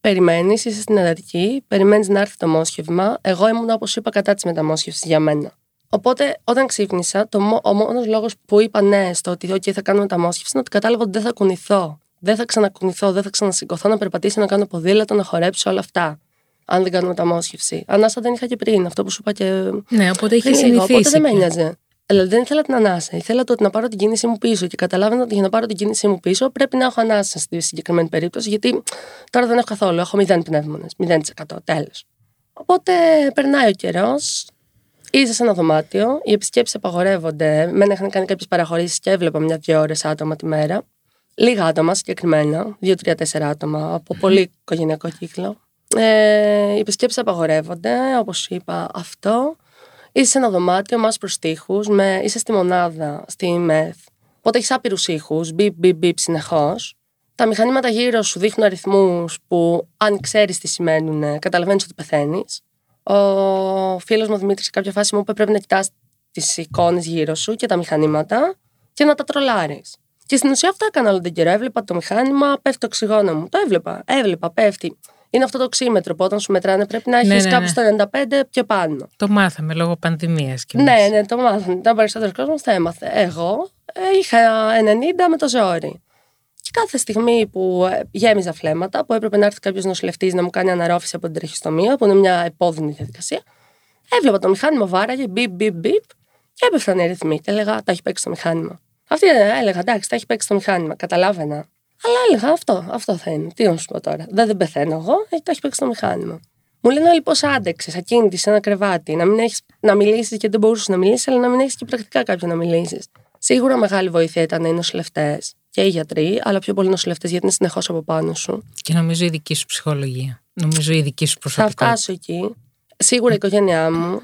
Περιμένεις, είσαι στην εντατική, περιμένεις να έρθει το μόσχευμα. Εγώ ήμουν, όπως είπα, κατά της μεταμόσχευσης για μένα. Οπότε, όταν ξύπνησα, το, ο μόνος λόγος που είπα ναι στο ότι okay, θα κάνω μεταμόσχευση είναι ότι κατάλαβα ότι δεν θα κουνηθώ. Δεν θα ξανακουνηθώ, δεν θα ξανασηκωθώ, να περπατήσω, να κάνω ποδήλατο, να χορέψω, όλα αυτά. Αν δεν κάνω μεταμόσχευση. Ανάσα δεν είχα και πριν, αυτό που σου είπα και. Ναι, οπότε είχε συνηθίσει. Οπότε δεν με ένοιαζε. Δηλαδή δεν ήθελα την ανάσα. Ήθελα το να πάρω την κίνησή μου πίσω. Και καταλάβαινα ότι για να πάρω την κίνησή μου πίσω πρέπει να έχω ανάσα στη συγκεκριμένη περίπτωση. Γιατί τώρα δεν έχω καθόλου. Έχω μηδέν πνεύμονες. μηδέν τοις εκατό. Τέλος. Οπότε περνάει ο καιρός. Είσαι σε ένα δωμάτιο. Οι επισκέψεις απαγορεύονται. Μένα είχαν κάνει κάποιες παραχωρήσεις και έβλεπα μια-δυο ώρες άτομα τη μέρα. Λίγα άτομα συγκεκριμένα. δύο-τρία-τέσσερα άτομα από πολύ οικογενειακό κύκλο. Ε, οι επισκέψεις απαγορεύονται, όπως είπα αυτό. Είσαι σε ένα δωμάτιο, μας προς τοίχους, με, είσαι στη μονάδα, στη ΜΕΘ. Οπότε έχεις άπειρους ήχους, μπιπ, μπιπ, μπιπ συνεχώς. Τα μηχανήματα γύρω σου δείχνουν αριθμούς που, αν ξέρεις τι σημαίνουν, καταλαβαίνεις ότι πεθαίνεις. Ο φίλος μου Δημήτρης σε κάποια φάση μου είπε πρέπει να κοιτάς τις εικόνες γύρω σου και τα μηχανήματα και να τα τρολάρεις. Και στην ουσία αυτά έκανα όλο τον καιρό. Έβλεπα το μηχάνημα, πέφτει το οξυγόνο μου. Το έβλεπα, έβλεπα, πέφτει. Είναι αυτό το οξύμετρο που όταν σου μετράνε πρέπει να έχεις ναι, ναι, κάπου ναι. στο ενενήντα πέντε και πάνω. Το μάθαμε λόγω πανδημίας κι εμείς. Ναι, ναι, το μάθαμε. Ήταν περισσότερο κόσμο, το έμαθε. Εγώ ε, είχα ενενήντα με το ζόρι. Και κάθε στιγμή που γέμιζα φλέμματα, που έπρεπε να έρθει κάποιος νοσηλευτής να μου κάνει αναρρόφηση από την τραχιστομία, που είναι μια επώδυνη διαδικασία, έβλεπα το μηχάνημα, βάραγε, μπιπ, μπιπ, μπιπ, και έπεφταν οι ρυθμοί. Και έλεγα, τα έχει παίξει το μηχάνημα. Αυτή έλεγα, εντάξει, τα έχει παίξει το μηχάνημα. Καταλάβαινα. Αλλά έλεγα αυτό, αυτό θα είναι. Τι να σου πω τώρα. Δεν, δεν πεθαίνω εγώ, το έχει παίξει το μηχάνημα. Μου λένε όλοι πώς άντεξες, ακίνητη σε ένα κρεβάτι, να μην έχεις να μιλήσεις και δεν μπορούσες να μιλήσεις, αλλά να μην έχεις και πρακτικά κάποιον να μιλήσεις. Σίγουρα μεγάλη βοήθεια ήταν οι νοσηλευτές και οι γιατροί, αλλά πιο πολλοί νοσηλευτές γιατί είναι συνεχώς από πάνω σου. Και νομίζω η δική σου ψυχολογία. Νομίζω η δική σου προσωπικότητα. Θα φτάσω εκεί. Σίγουρα η οικογένειά μου.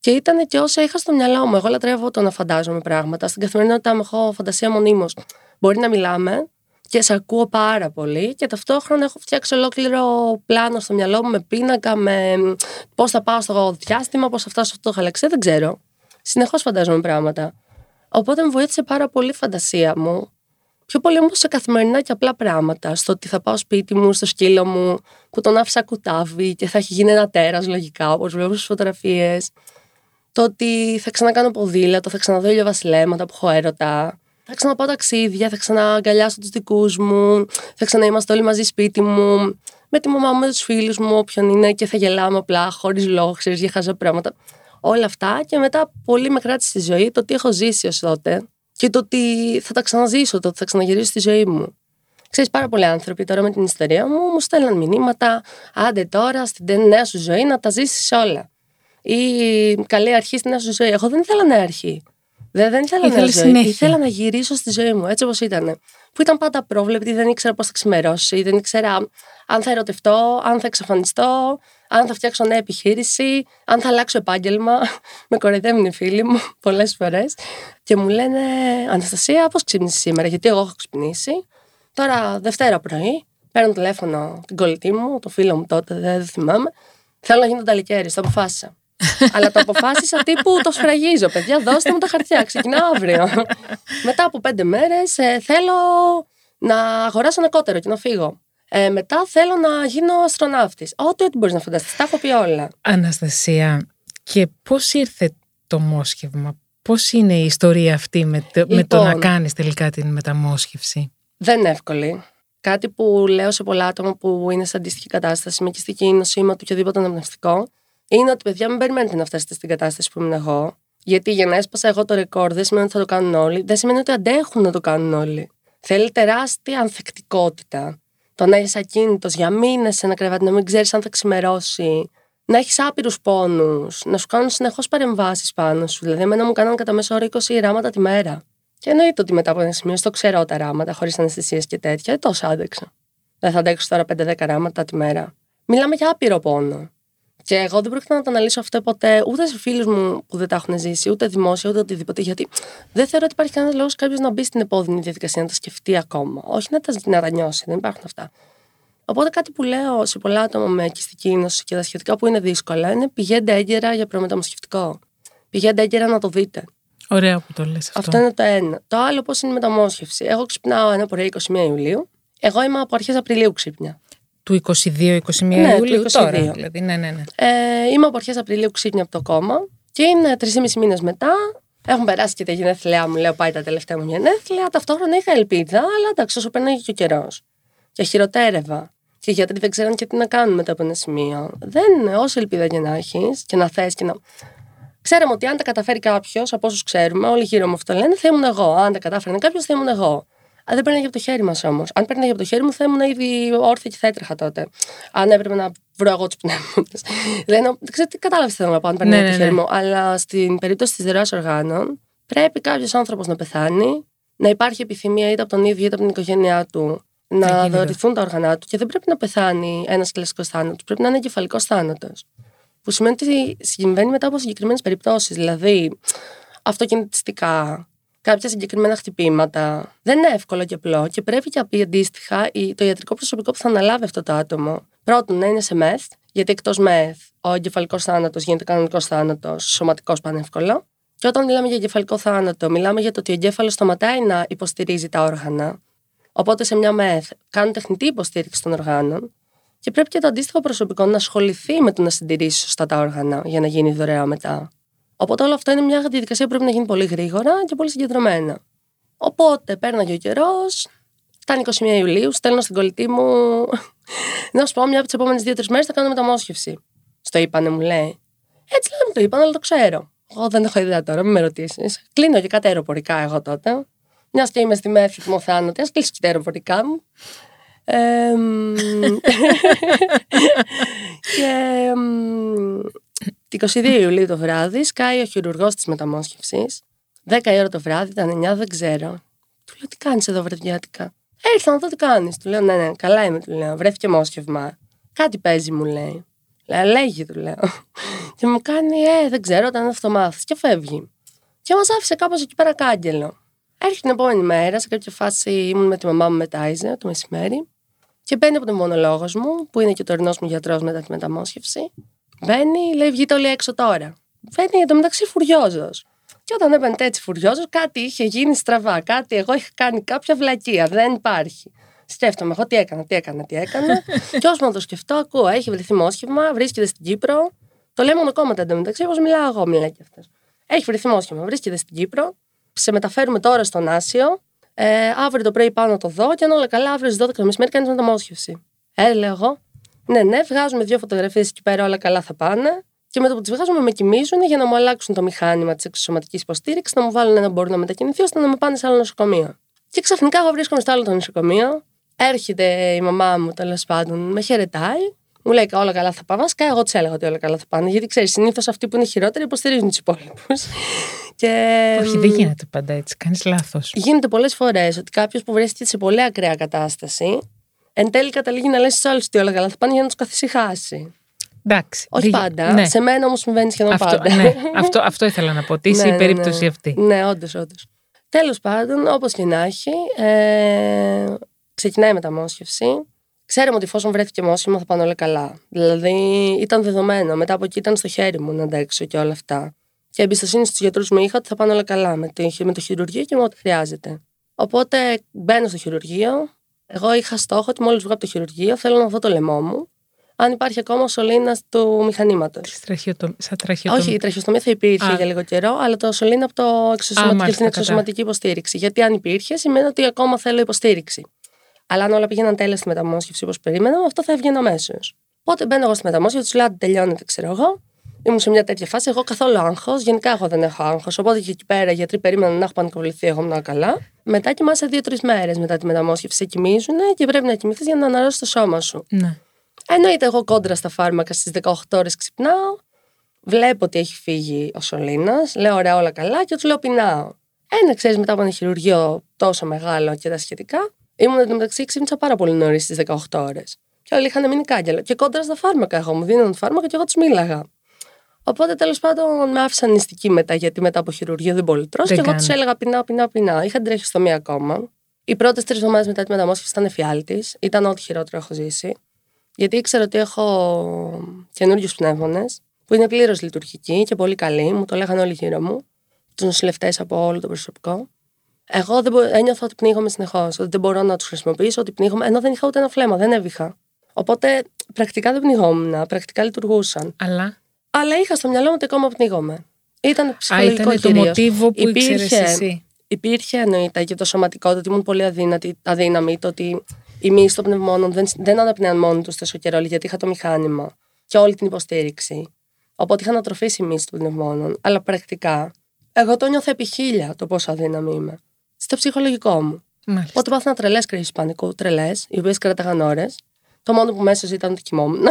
Και ήταν και όσα είχα στο μυαλό μου. Εγώ λατρεύω το να φαντάζομαι πράγματα. Στην καθημερινότητά μου έχω φαντασία μονίμως. Μπορεί να μιλάμε. Και σε ακούω πάρα πολύ και ταυτόχρονα έχω φτιάξει ολόκληρο πλάνο στο μυαλό μου με πίνακα, με πώς θα πάω στο διάστημα, πώς θα φτάσω αυτό το γαλαξί, δεν ξέρω. Συνεχώς φαντάζομαι πράγματα. Οπότε μου βοήθησε πάρα πολύ η φαντασία μου. Πιο πολύ όμως σε καθημερινά και απλά πράγματα. Στο ότι θα πάω σπίτι μου, στο σκύλο μου, που τον άφησα κουτάβι και θα έχει γίνει ένα τέρας λογικά, όπως βλέπω στις φωτογραφίες. το ότι θα ξανακάνω ποδήλατο, θα ξαναδώ ηλιοβασιλέματα που έχω έρωτα, θα ξαναπάω ταξίδια, θα ξαναγκαλιάσω τους δικούς μου, θα ξαναείμαστε όλοι μαζί σπίτι μου, με τη μαμά μου, με τους φίλους μου, όποιον είναι, και θα γελάμε απλά, χωρίς λόγο, ξέρεις, για χαζά πράγματα. Όλα αυτά, και μετά πολύ με κράτησε στη ζωή το τι έχω ζήσει ως τότε και το ότι θα τα ξαναζήσω, το ότι θα ξαναγυρίσω στη ζωή μου. Ξέρεις, πάρα πολλοί άνθρωποι τώρα με την ιστορία μου μου στέλναν μηνύματα, άντε τώρα στην νέα σου ζωή να τα ζήσεις όλα. Ή καλή αρχή στην νέα σου ζωή. Εγώ δεν ήθελα νέα αρχή. Δεν, δεν ήθελα νέα ζωή. Ήθελα να γυρίσω στη ζωή μου έτσι όπως ήταν. Που ήταν πάντα απρόβλεπτη, δεν ήξερα πώς θα ξημερώσει, δεν ήξερα αν θα ερωτευτώ, αν θα εξαφανιστώ, αν θα φτιάξω νέα επιχείρηση, αν θα αλλάξω επάγγελμα. Με κοροϊδεύουν οι φίλοι μου πολλές φορές και μου λένε, Αναστασία, πώς ξύπνησες σήμερα? Γιατί εγώ έχω ξυπνήσει. Τώρα Δευτέρα πρωί, παίρνω τηλέφωνο την κολλητή μου, το φίλο μου τότε, δεν θυμάμαι. Θέλω να γίνω ταλικέρης, το αποφάσισα. Αλλά το αποφάσισα τύπου το σφραγίζω, παιδιά, δώστε μου τα χαρτιά, ξεκινάω αύριο. Μετά από πέντε μέρες ε, θέλω να αγοράσω ένα κότερο και να φύγω. Ε, μετά θέλω να γίνω αστροναύτης. Ό,τι ό,τι μπορείς να φανταστείς, τα έχω πει όλα. Αναστασία, και πώς ήρθε το μόσχευμα, πώς είναι η ιστορία αυτή με το, λοιπόν, με το να κάνεις τελικά την μεταμόσχευση? Δεν είναι εύκολη. Κάτι που λέω σε πολλά άτομα που είναι σε αντίστοιχη κατάσταση, με κυστική ίνωση ή με οποιοδήποτε αναπνευστικό, είναι ότι, παιδιά, μην περιμένετε να φτάσετε στην κατάσταση που ήμουν εγώ. Γιατί για να έσπασα εγώ το ρεκόρ δεν σημαίνει ότι θα το κάνουν όλοι, δεν σημαίνει ότι αντέχουν να το κάνουν όλοι. Θέλει τεράστια ανθεκτικότητα. Το να είσαι ακίνητος για μήνες σε ένα κρεβάτι, να μην ξέρεις αν θα ξημερώσει, να έχεις άπειρους πόνους, να σου κάνουν συνεχώς παρεμβάσεις πάνω σου. Δηλαδή, εμένα μου κάνανε κατά μέσο όρο είκοσι ράματα τη μέρα. Και εννοείται ότι μετά από ένα σημείο, στο ξέρω τα ράματα, χωρίς αναισθησίες και τέτοια, τόσο άντεξα. Δεν θα αντέξω τώρα πέντε δέκα ράματα τη μέρα. Μιλάμε για άπειρο πόνο. Και εγώ δεν πρόκειται να το αναλύσω αυτό ποτέ, ούτε σε φίλους μου που δεν τα έχουν ζήσει, ούτε δημόσια, ούτε οτιδήποτε. Γιατί δεν θεωρώ ότι υπάρχει κανένας λόγος κάποιος να μπει στην επώδυνη διαδικασία, να τα σκεφτεί ακόμα. Όχι να τα, να τα νιώσει, δεν υπάρχουν αυτά. Οπότε κάτι που λέω σε πολλά άτομα με κυστική ίνωση και τα σχετικά που είναι δύσκολα είναι, πηγαίνετε έγκαιρα για προμεταμοσχευτικό. Πηγαίνετε έγκαιρα να το δείτε. Ωραία που το λες αυτό. Αυτό είναι το ένα. Το άλλο, πώς είναι η μεταμόσχευση. Εγώ ξυπνάω ένα πρωί εικοστή πρώτη Ιουλίου. Εγώ είμαι από αρχές Απριλίου ξύπνια. Του είκοσι δύο είκοσι ένα ναι, Ιουλίου του είκοσι δύο. Τώρα, δηλαδή. Ναι, ναι, ναι. Ε, είμαι από αρχές Απριλίου ξύπνια από το κόμμα και είναι τρεισήμισι μήνες μετά. Έχουν περάσει και τα γενέθλιά μου, λέω, πάει τα τελευταία μου γενέθλια. Ταυτόχρονα είχα ελπίδα, αλλά εντάξει, όσο περνάει και ο καιρός. Και χειροτέρευα. Και οι γιατροί δεν ξέραν και τι να κάνουν μετά από ένα σημείο. Δεν, όση ελπίδα και να έχεις και να θες και να. Ξέραμε ότι αν τα καταφέρει κάποιος, από όσους ξέρουμε, όλοι γύρω μου αυτό λένε, θα ήμουν εγώ. Αν τα κατάφερε κάποιος, θα ήμουν εγώ. Αν δεν παίρναγε από το χέρι μας όμως. Αν παίρναγε από το χέρι μου, θα ήμουν ήδη όρθια και θα έτρεχα τότε. Αν έπρεπε να βρω εγώ τους πνεύμονες. Δεν ξέρω τι κατάλαβες θέλω να πω, αν παίρναγε από το χέρι μου. Αλλά στην περίπτωση της δωρεάς οργάνων, πρέπει κάποιος άνθρωπος να πεθάνει, να υπάρχει επιθυμία είτε από τον ίδιο είτε από την οικογένειά του να δωρηθούν τα όργανα του, και δεν πρέπει να πεθάνει ένας κλασικός θάνατος. Πρέπει να είναι εγκεφαλικός θάνατος. Που σημαίνει ότι συμβαίνει μετά από συγκεκριμένες περιπτώσεις. Δηλαδή, αυτοκινητιστικά, κάποια συγκεκριμένα χτυπήματα. Δεν είναι εύκολο και απλό, και πρέπει και απ' αντίστοιχα το ιατρικό προσωπικό που θα αναλάβει αυτό το άτομο, πρώτον, να είναι σε μεθ, γιατί εκτός μεθ ο εγκεφαλικός θάνατος γίνεται κανονικός θάνατος, σωματικός πανεύκολο. Και όταν μιλάμε για εγκεφαλικό θάνατο, μιλάμε για το ότι ο εγκέφαλος σταματάει να υποστηρίζει τα όργανα. Οπότε σε μια μεθ κάνουν τεχνητή υποστήριξη των οργάνων. Και πρέπει και το αντίστοιχο προσωπικό να ασχοληθεί με το να συντηρήσει σωστά τα όργανα για να γίνει δωρεά μετά. Οπότε όλο αυτό είναι μια διαδικασία που πρέπει να γίνει πολύ γρήγορα και πολύ συγκεντρωμένα. Οπότε πέρναγε ο καιρός, φτάνει εικοστή πρώτη Ιουλίου, στέλνω στην κολλητή μου να σου πω, μια από τις επόμενες δύο τρεις μέρες θα κάνω μεταμόσχευση. Στο είπανε, μου λέει. Έτσι λέω, μου το είπαν, αλλά το ξέρω. Εγώ δεν έχω ιδέα τώρα, μην με ρωτήσεις. Κλείνω και κάτι αεροπορικά εγώ τότε. Μια και είμαι στη μέθη του θάνατο, α κλείσω και τα αεροπορικά μου. Ε, και εικοστή δεύτερη Ιουλίου το βράδυ σκάει ο χειρουργός της μεταμόσχευσης, δέκα η ώρα το βράδυ, ήταν εννιά, δεν ξέρω. Του λέω, τι κάνεις εδώ βρεδιάτικα? Έρθα να δω τι κάνεις. Του λέω, ναι ναι καλά είμαι, του λέω, βρέθηκε μόσχευμα. Κάτι παίζει, μου λέει. Λέγει, του λέω. Και μου κάνει, ε δεν ξέρω, όταν αυτό μάθεις. Και φεύγει. Και μας άφησε κάπως εκεί πέρα κάγκελο. Έρχεται την επόμενη μέρα, σε κάποια φάση ήμουν με τη μαμά μου με τάιζε το μεσημέρι. Και μπαίνει από τον μονολόγος μου, που είναι και ο τωρινός μου γιατρός μετά τη μεταμόσχευση. Μπαίνει, λέει, βγείτε όλοι έξω τώρα. Μπαίνει εντωμεταξύ φουριόζος. Και όταν έμπαινε έτσι φουριόζος, κάτι είχε γίνει στραβά. Κάτι, εγώ είχα κάνει κάποια βλακεία. Δεν υπάρχει. Σκέφτομαι, εγώ τι έκανα, τι έκανα, τι έκανα. Και όσο να το σκεφτώ, ακούω, έχει βρεθεί μόσχευμα, βρίσκεται στην Κύπρο. Το λέμε ονοκόμματα εντωμεταξύ, όπως μιλάω εγώ, μιλάει και αυτές. Έχει βρεθεί μόσχημα, βρίσκεται στην Κύπρο. Σε μεταφέρουμε τώρα στο Ωνάσειο. Ε, αύριο το πρωί πάνω το δω και αν όλα καλά, αύριο στις δώδεκα το μεσημέρι κάνεις μεταμόσχευση. Ε, λέω εγώ. Ναι, ναι, βγάζουμε δύο φωτογραφίες εκεί πέρα, όλα καλά θα πάνε. Και με το που τις βγάζουμε με κοιμίζουν για να μου αλλάξουν το μηχάνημα της εξωσωματικής υποστήριξης, να μου βάλουν ένα μπορεί να μετακινηθεί, ώστε να με πάνε σε άλλο νοσοκομείο. Και ξαφνικά εγώ βρίσκομαι στο άλλο το νοσοκομείο. Έρχεται η μαμά μου, τέλος πάντων, με χαιρετάει. Μου λέει όλα καλά θα πάνε. Βασικά, εγώ της έλεγα ότι όλα καλά θα πάνε. Γιατί ξέρεις, συνήθως αυτοί που είναι χειρότεροι υποστηρίζουν τους υπόλοιπους. Και... Όχι, δεν γίνεται πάντα έτσι. Κάνεις λάθος. Γίνεται πολλές φορές ότι κάποιος που βρίσκεται σε πολύ ακραία κατάσταση, εν τέλει καταλήγει να λες στους άλλους ότι όλα καλά θα πάνε για να τους καθησυχάσει. Εντάξει. Όχι δι... πάντα. Ναι. Σε μένα όμως συμβαίνει σχεδόν αυτό, πάντα. Ναι. αυτό, αυτό ήθελα να πω. Τι είσαι η περίπτωση αυτή. Ναι, όντως, όντως. Τέλος πάντων, όπως και να έχει, ε... ξεκινάει η μεταμόσχευση. Ξέραμε ότι εφόσον βρέθηκε μόσχημα θα πάνε όλα καλά. Δηλαδή ήταν δεδομένο. Μετά από εκεί ήταν στο χέρι μου να αντέξω και όλα αυτά. Και εμπιστοσύνη στους γιατρούς μου είχα ότι θα πάνε όλα καλά με το χειρουργείο και με ό,τι χρειάζεται. Οπότε μπαίνω στο χειρουργείο. Εγώ είχα στόχο ότι μόλις βγω από το χειρουργείο θέλω να δω το λαιμό μου. Αν υπάρχει ακόμα ο σωλήνας του μηχανήματος. Σαν τραχιοτομή. Όχι, η τραχιοστομία θα υπήρχε Α. για λίγο καιρό, αλλά το σωλήνα από το εξωσωματική, την εξωσωματική υποστήριξη. Γιατί αν υπήρχε, σημαίνει ότι ακόμα θέλω υποστήριξη. Αλλά αν όλα πήγαιναν τέλεια στη μεταμόσχευση όπως περίμενα, αυτό θα έβγαινε αμέσως. Οπότε μπαίνω εγώ στη μεταμόσχευση, του λέω: τελειώνεται, ξέρω εγώ. Ήμουν σε μια τέτοια φάση. Εγώ καθόλου άγχος. Γενικά εγώ δεν έχω άγχος. Οπότε και εκεί πέρα οι γιατροί περίμεναν να έχω πανικοβληθεί. Εγώ ήμουν καλά. Μετά κοιμάσαι δύο-τρεις μέρες μετά τη μεταμόσχευση. Κοιμίζουν και πρέπει να κοιμηθεί για να αναρρώσει το σώμα σου. Ναι. Εννοείται, εγώ κόντρα στα φάρμακα στις δεκαοκτώ ώρες ξυπνάω. Βλέπω ότι έχει φύγει ο σωλήνας. Λέω: ωραία, όλα καλά. Και του λέω: πεινάω. Ένα, ξέρει, μετά από ένα χειρουργείο τόσο μεγάλο και τα σχετικά. Ήμουν εντωμεταξύ ξύπνησα πάρα πολύ νωρίς στις δεκαοκτώ ώρες. Και όλοι είχαν μείνει κάγκελο. Και κόντρα στα φάρμακα, εγώ μου δίνανε φάρμακα και εγώ τους μίλαγα. Οπότε τέλος πάντων με άφησαν νηστική μετά, γιατί μετά από χειρουργείο δεν πολύ τρως. Και εγώ τους έλεγα: πεινάω, πεινάω, πεινάω. Είχα τραχιστομία ακόμα. Οι πρώτες τρεις εβδομάδες μετά τη μεταμόσχευση ήταν εφιάλτης. Ήταν ό,τι χειρότερο έχω ζήσει. Γιατί ήξερα ότι έχω καινούριου πνεύμονες, που είναι πλήρως λειτουργικοί και πολύ καλοί. Μου το λέγανε όλοι γύρω μου, τους νοσηλευτές από όλο το προσωπικό. Εγώ δεν μπο... ένιωθα ότι πνίγομαι συνεχώς, ότι δεν μπορώ να τους χρησιμοποιήσω, ότι πνίγομαι, ενώ δεν είχα ούτε ένα φλέμμα, δεν έβηχα. Οπότε πρακτικά δεν πνιγόμουν, πρακτικά λειτουργούσαν. Αλλά, Αλλά είχα στο μυαλό μου ότι ακόμα πνίγομαι. Ήταν ψυχολογικό κυρίως. Α, ήταν το μοτίβο που ήξερες εσύ. Υπήρχε εννοείται και το σωματικό, το ότι ήμουν πολύ αδύνατη, αδύναμη, το ότι οι μύες των πνευμόνων δεν, δεν αναπνέαν μόνοι τους τόσο καιρό, γιατί είχα το μηχάνημα και όλη την υποστήριξη. Οπότε είχαν ατροφήσει οι μύες των πνευμόνων. Αλλά πρακτικά εγώ το νιώθω επί χίλια το πόσο αδύναμη είμαι. Στο ψυχολογικό μου. Μάλιστα. Οπότε πάθαινα τρελές κρίσεις πανικού, τρελές, οι οποίες κράταγαν ώρες. Το μόνο που μέσα ήταν ότι κοιμόμουν.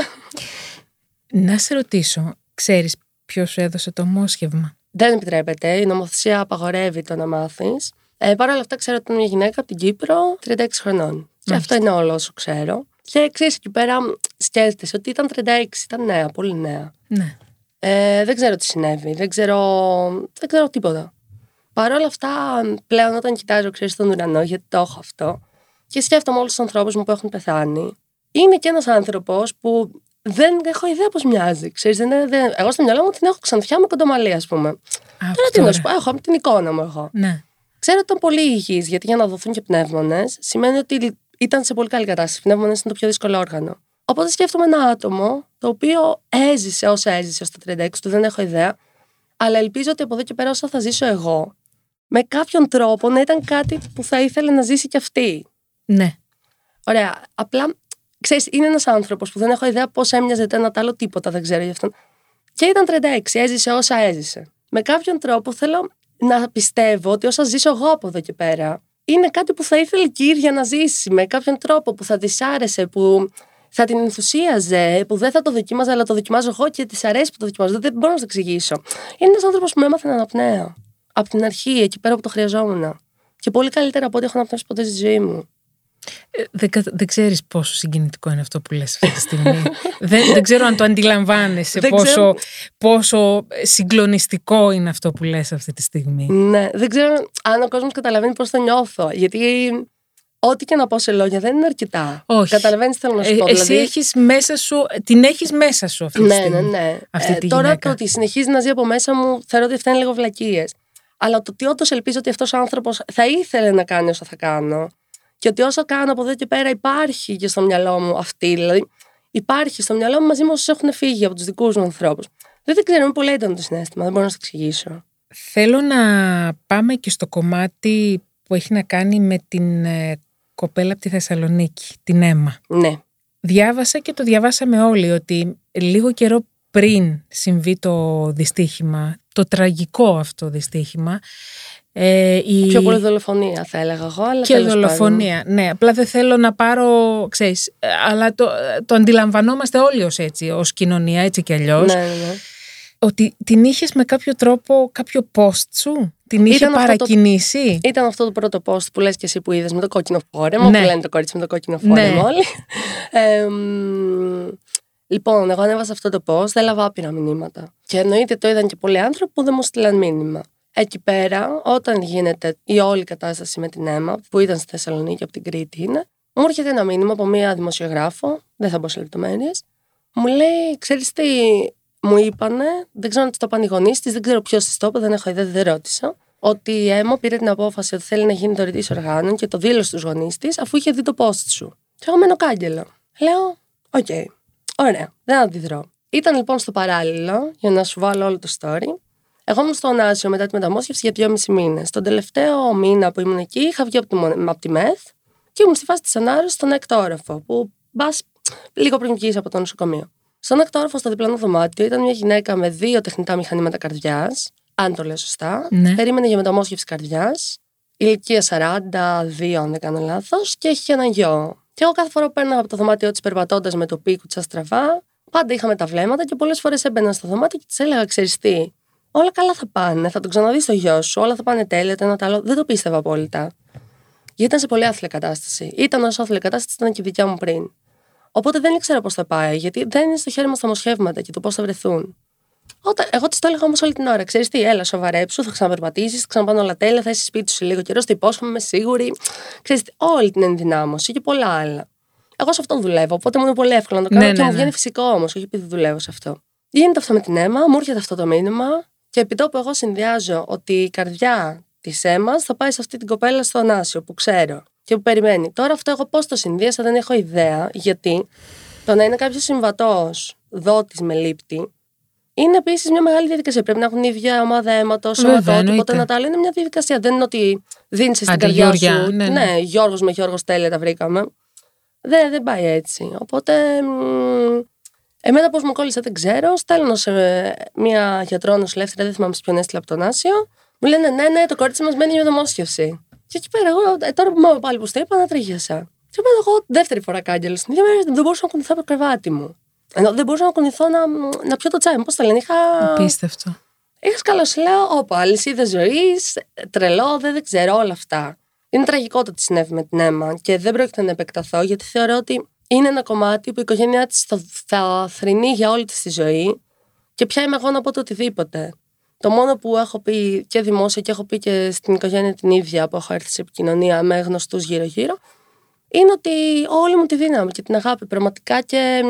Να σε ρωτήσω, ξέρεις ποιος σου έδωσε το μόσχευμα? Δεν επιτρέπεται. Η νομοθεσία απαγορεύει το να μάθεις. Ε, Παρ' όλα αυτά, ξέρω ότι είναι μια γυναίκα από την Κύπρο, τριάντα έξι χρονών. Μάλιστα. Και αυτό είναι όλο όσο ξέρω. Και ξέρεις, εκεί πέρα σκέφτεσαι ότι ήταν τριάντα έξι, ήταν νέα, πολύ νέα. Ναι. Ε, δεν ξέρω τι συνέβη, δεν ξέρω, δεν ξέρω τίποτα. Παρ' όλα αυτά, πλέον όταν κοιτάζω, ξέρεις, τον ουρανό, γιατί το έχω αυτό, και σκέφτομαι όλους τους ανθρώπους μου που έχουν πεθάνει, είναι και ένας άνθρωπος που δεν έχω ιδέα πώς μοιάζει. Ξέρεις, δεν, δεν... Εγώ στο μυαλό μου την έχω ξανθιά με κοντομαλή, ας πούμε. Τώρα τι να σου πω, έχω την εικόνα μου εγώ. Ναι. Ξέρω ότι ήταν πολύ υγιής, γιατί για να δοθούν και πνεύμονες, σημαίνει ότι ήταν σε πολύ καλή κατάσταση. Πνεύμονες είναι το πιο δύσκολο όργανο. Οπότε σκέφτομαι ένα άτομο το οποίο έζησε όσα έζησε στα τριάντα έξι του, δεν έχω ιδέα, αλλά ελπίζω ότι από εδώ και πέρα όσα θα ζήσω εγώ. Με κάποιον τρόπο να ήταν κάτι που θα ήθελε να ζήσει κι αυτή. Ναι. Ωραία. Απλά, ξέρεις, είναι ένας άνθρωπος που δεν έχω ιδέα πώς έμοιαζε ένα τ' άλλο, τίποτα δεν ξέρω γι' αυτόν. Και ήταν τριάντα έξι, έζησε όσα έζησε. Με κάποιον τρόπο θέλω να πιστεύω ότι όσα ζήσω εγώ από εδώ και πέρα είναι κάτι που θα ήθελε και η ίδια να ζήσει. Με κάποιον τρόπο που θα της άρεσε, που θα την ενθουσίαζε, που δεν θα το δοκίμαζα, αλλά το δοκιμάζω εγώ και της αρέσει που το δοκιμάζω. Δεν μπορώ να το εξηγήσω. Είναι ένας άνθρωπος που με έμαθε να αναπνέω. Από την αρχή, εκεί πέρα που το χρειαζόμουν. Και πολύ καλύτερα από ό,τι έχω αναπνεύσει ποτέ στη ζωή μου. Ε, δεν δεν ξέρεις πόσο συγκινητικό είναι αυτό που λες αυτή τη στιγμή. δεν, δεν ξέρω αν το αντιλαμβάνεσαι πόσο, πόσο συγκλονιστικό είναι αυτό που λες αυτή τη στιγμή. Ναι, δεν ξέρω αν ο κόσμος καταλαβαίνει πώς το νιώθω. Γιατί ό,τι και να πω σε λόγια δεν είναι αρκετά. Όχι. Καταλαβαίνεις θέλω να σου πω. Ε, δηλαδή... Εσύ έχεις μέσα σου, την έχεις μέσα σου αυτή τη στιγμή. Ναι, ναι, ναι. Αυτή τη ε, τώρα γυναίκα. Το ότι συνεχίζει να ζει από μέσα μου θεωρώ ότι αυτά είναι λίγο βλακίες. Αλλά το ότι όντως ελπίζω ότι αυτός ο άνθρωπος θα ήθελε να κάνει όσα θα κάνω και ότι όσα κάνω από εδώ και πέρα υπάρχει και στο μυαλό μου αυτή, δηλαδή υπάρχει στο μυαλό μου μαζί με όσους έχουν φύγει από τους δικούς μου ανθρώπους. Δεν ξέρω, είναι πολύ έντονο το συναίσθημα, δεν μπορώ να σας εξηγήσω. Θέλω να πάμε και στο κομμάτι που έχει να κάνει με την κοπέλα από τη Θεσσαλονίκη, την Έμα. Ναι. Διάβασα και το διαβάσαμε όλοι ότι λίγο καιρό πριν συμβεί το δυστύχημα, το τραγικό αυτό δυστύχημα. Ε, η... Πιο πολύ δολοφονία θα έλεγα εγώ. Αλλά και δολοφονία, πάνω. Ναι. Απλά δεν θέλω να πάρω, ξέρεις, αλλά το, το αντιλαμβανόμαστε όλοι ως έτσι, ως κοινωνία, έτσι κι αλλιώς. Ναι, ναι. Ότι την είχες με κάποιο τρόπο, κάποιο post σου, την είχε παρακινήσει. Το... Ήταν αυτό το πρώτο post που λες και εσύ που είδες με το κόκκινο φόρεμα, ναι. Που λένε το κορίτσι με το κόκκινο φόρεμα, ναι. Όλοι. Ε, λοιπόν, εγώ ανέβασα αυτό το post, δεν έλαβα άπειρα μηνύματα. Και εννοείται το είδαν και πολλοί άνθρωποι που δεν μου στείλαν μήνυμα. Εκεί πέρα, όταν γίνεται η όλη κατάσταση με την Έμα, που ήταν στη Θεσσαλονίκη, από την Κρήτη είναι, μου έρχεται ένα μήνυμα από μία δημοσιογράφο, δεν θα μπω σε λεπτομέρειες, μου λέει, ξέρεις τι, μου είπανε, δεν ξέρω αν το είπαν οι γονείς της, δεν ξέρω ποιος της το είπε, δεν έχω ιδέα, δεν ρώτησα, ότι η Έμα πήρε την απόφαση ότι θέλει να γίνει δωρητής οργάνων και το δήλωσε στους γονείς της, αφού είχε δει το post σου. Και εγώ μένω κάγκελο. Λέω, οκ, okay, ωραία, δεν αντιδρώ. Ήταν λοιπόν στο παράλληλο, για να σου βάλω όλο το story. Εγώ ήμουν στο Ωνάσειο μετά τη μεταμόσχευση για δυόμισι μήνες. Τον τελευταίο μήνα που ήμουν εκεί, είχα βγει από τη, από τη ΜΕΘ και ήμουν στη φάση της ανάρρωσης στον έκτο όροφο, που μπα λίγο πριν βγεις από το νοσοκομείο. Στον έκτο όροφο, στο διπλανό δωμάτιο, ήταν μια γυναίκα με δύο τεχνητά μηχανήματα καρδιάς, αν το λέω σωστά. Ναι. Περίμενε για μεταμόσχευση καρδιάς, ηλικία σαράντα δύο, αν δεν κάνω λάθος, και έχει ένα γιο. Και εγώ κάθε φορά παίρναγα από το δωμάτιό της περπατώντας με το πίκουτσα στραβά, πάντα είχαμε τα βλέμματα και πολλές φορές έμπαινα στο δωμάτιο και της έλεγα, ξέρεις τι. Όλα καλά θα πάνε, θα τον ξαναδείς το γιο σου, όλα θα πάνε τέλεια, το ένα το άλλο. Δεν το πίστευα απόλυτα. Γιατί ήταν σε πολύ άθλια κατάσταση. Ήταν ως άθλια κατάσταση, ήταν και η δικιά μου πριν. Οπότε δεν ήξερα πώς θα πάει, γιατί δεν είναι στο χέρι μας τα μοσχεύματα και το πώς θα βρεθούν. Όταν, εγώ της το έλεγα όμως όλη την ώρα. Ξέρεις τι, έλα, σοβαρέψου, θα ξαναπερπατήσεις, θα ξαναπάνε όλα τέλεια, θα είσαι σπίτι σου σε λίγο καιρό, στο υπόσχομαι, είμαι σίγουρη. Ξέρεις τι, όλη την ενδυνάμωση και πολλά άλλα. Εγώ σε αυτόν δουλεύω, οπότε μου είναι πολύ εύκολο να το κάνω, ναι, και ναι, μου βγαίνει ναι. Φυσικό όμως, όχι επειδή δουλεύω σε αυτό. Γίνεται αυτό με την Έμα, μου έρχεται αυτό το μήνυμα. Και επί τόπου εγώ συνδυάζω ότι η καρδιά της Έμας θα πάει σε αυτή την κοπέλα στο Ωνάσειο που ξέρω και που περιμένει. Τώρα αυτό εγώ πώς το συνδύασα δεν έχω ιδέα, γιατί το να είναι κάποιος συμβατός δότης με λήπτη είναι επίσης μια μεγάλη διαδικασία. Πρέπει να έχουν η ίδια ομάδα αίματος, σωματότυπο, το ένα το άλλο. Είναι μια διαδικασία. Δεν είναι ότι δίνεις στην καρδιά σου. Ναι, ναι. ναι Γιώργος με Γιώργος τέλεια τα βρήκαμε. Δεν, δεν πάει έτσι. Οπότε. Εμένα πώς μου κόλλησε δεν ξέρω, στέλνω σε μια γιατρό νοσηλεύτρια, δεν θυμάμαι ποιον έστειλα από τον Άσιο, μου λένε ναι, ναι, το κορίτσι μας μένει για μεταμόσχευση. Και εκεί πέρα, εγώ τώρα που μάμα πάλι που στο είπα, να τρίγιασα. Και μένω εγώ δεύτερη φορά κάγκελο, στην ίδια μέρα δεν μπορούσα να κουνηθώ από το κρεβάτι μου. Ενώ δεν μπορούσα να κουνηθώ να, να πιω το τσάι μου, πώς τα λένε, είχα. Απίστευτο. Είχα σκαλώσει, λέω, όπα, αλυσίδα ζωή, τρελό, δεν, δεν ξέρω όλα αυτά. Είναι τραγικό το τι συνέβη με την Έμα και δεν πρόκειται να επεκταθώ γιατί θεωρώ ότι. Είναι ένα κομμάτι που η οικογένειά της θα θρηνεί για όλη της τη ζωή και πια είμαι εγώ να πω το οτιδήποτε. Το μόνο που έχω πει και δημόσια και έχω πει και στην οικογένεια την ίδια που έχω έρθει σε επικοινωνία με γνωστούς γύρω-γύρω είναι ότι όλη μου τη δύναμη και την αγάπη πραγματικά και μ,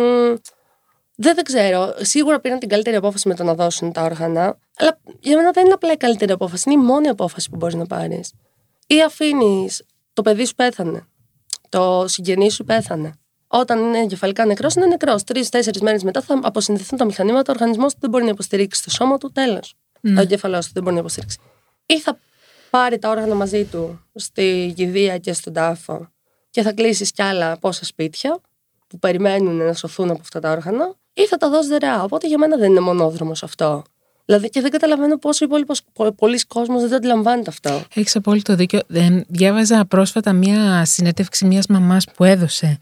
δεν, δεν ξέρω. Σίγουρα πήραν την καλύτερη απόφαση με το να δώσουν τα όργανα, αλλά για μένα δεν είναι απλά η καλύτερη απόφαση, είναι η μόνη απόφαση που μπορείς να πάρεις. Ή αφήνεις το παιδί σου πέθανε, το συγγενή σου πέθανε. Όταν είναι εγκεφαλικά νεκρός, είναι νεκρός. Τρεις-τέσσερις μέρες μετά θα αποσυνδεθούν τα μηχανήματα, ο οργανισμός του δεν μπορεί να υποστηρίξει το σώμα του, τέλος. Mm. Το εγκεφαλός του δεν μπορεί να υποστηρίξει. Ή θα πάρει τα όργανα μαζί του στη κηδεία και στον τάφο και θα κλείσεις κι άλλα πόσα σπίτια που περιμένουν να σωθούν από αυτά τα όργανα, ή θα τα δώσει δωρεά. Οπότε για μένα δεν είναι μονόδρομος αυτό. Δηλαδή και δεν καταλαβαίνω πόσο υπόλοιπο πολλοί κόσμος δεν το αντιλαμβάνεται αυτό. Έχεις απόλυτο δίκιο. Ε, διάβαζα πρόσφατα μια συνέντευξη μιας μαμάς που έδωσε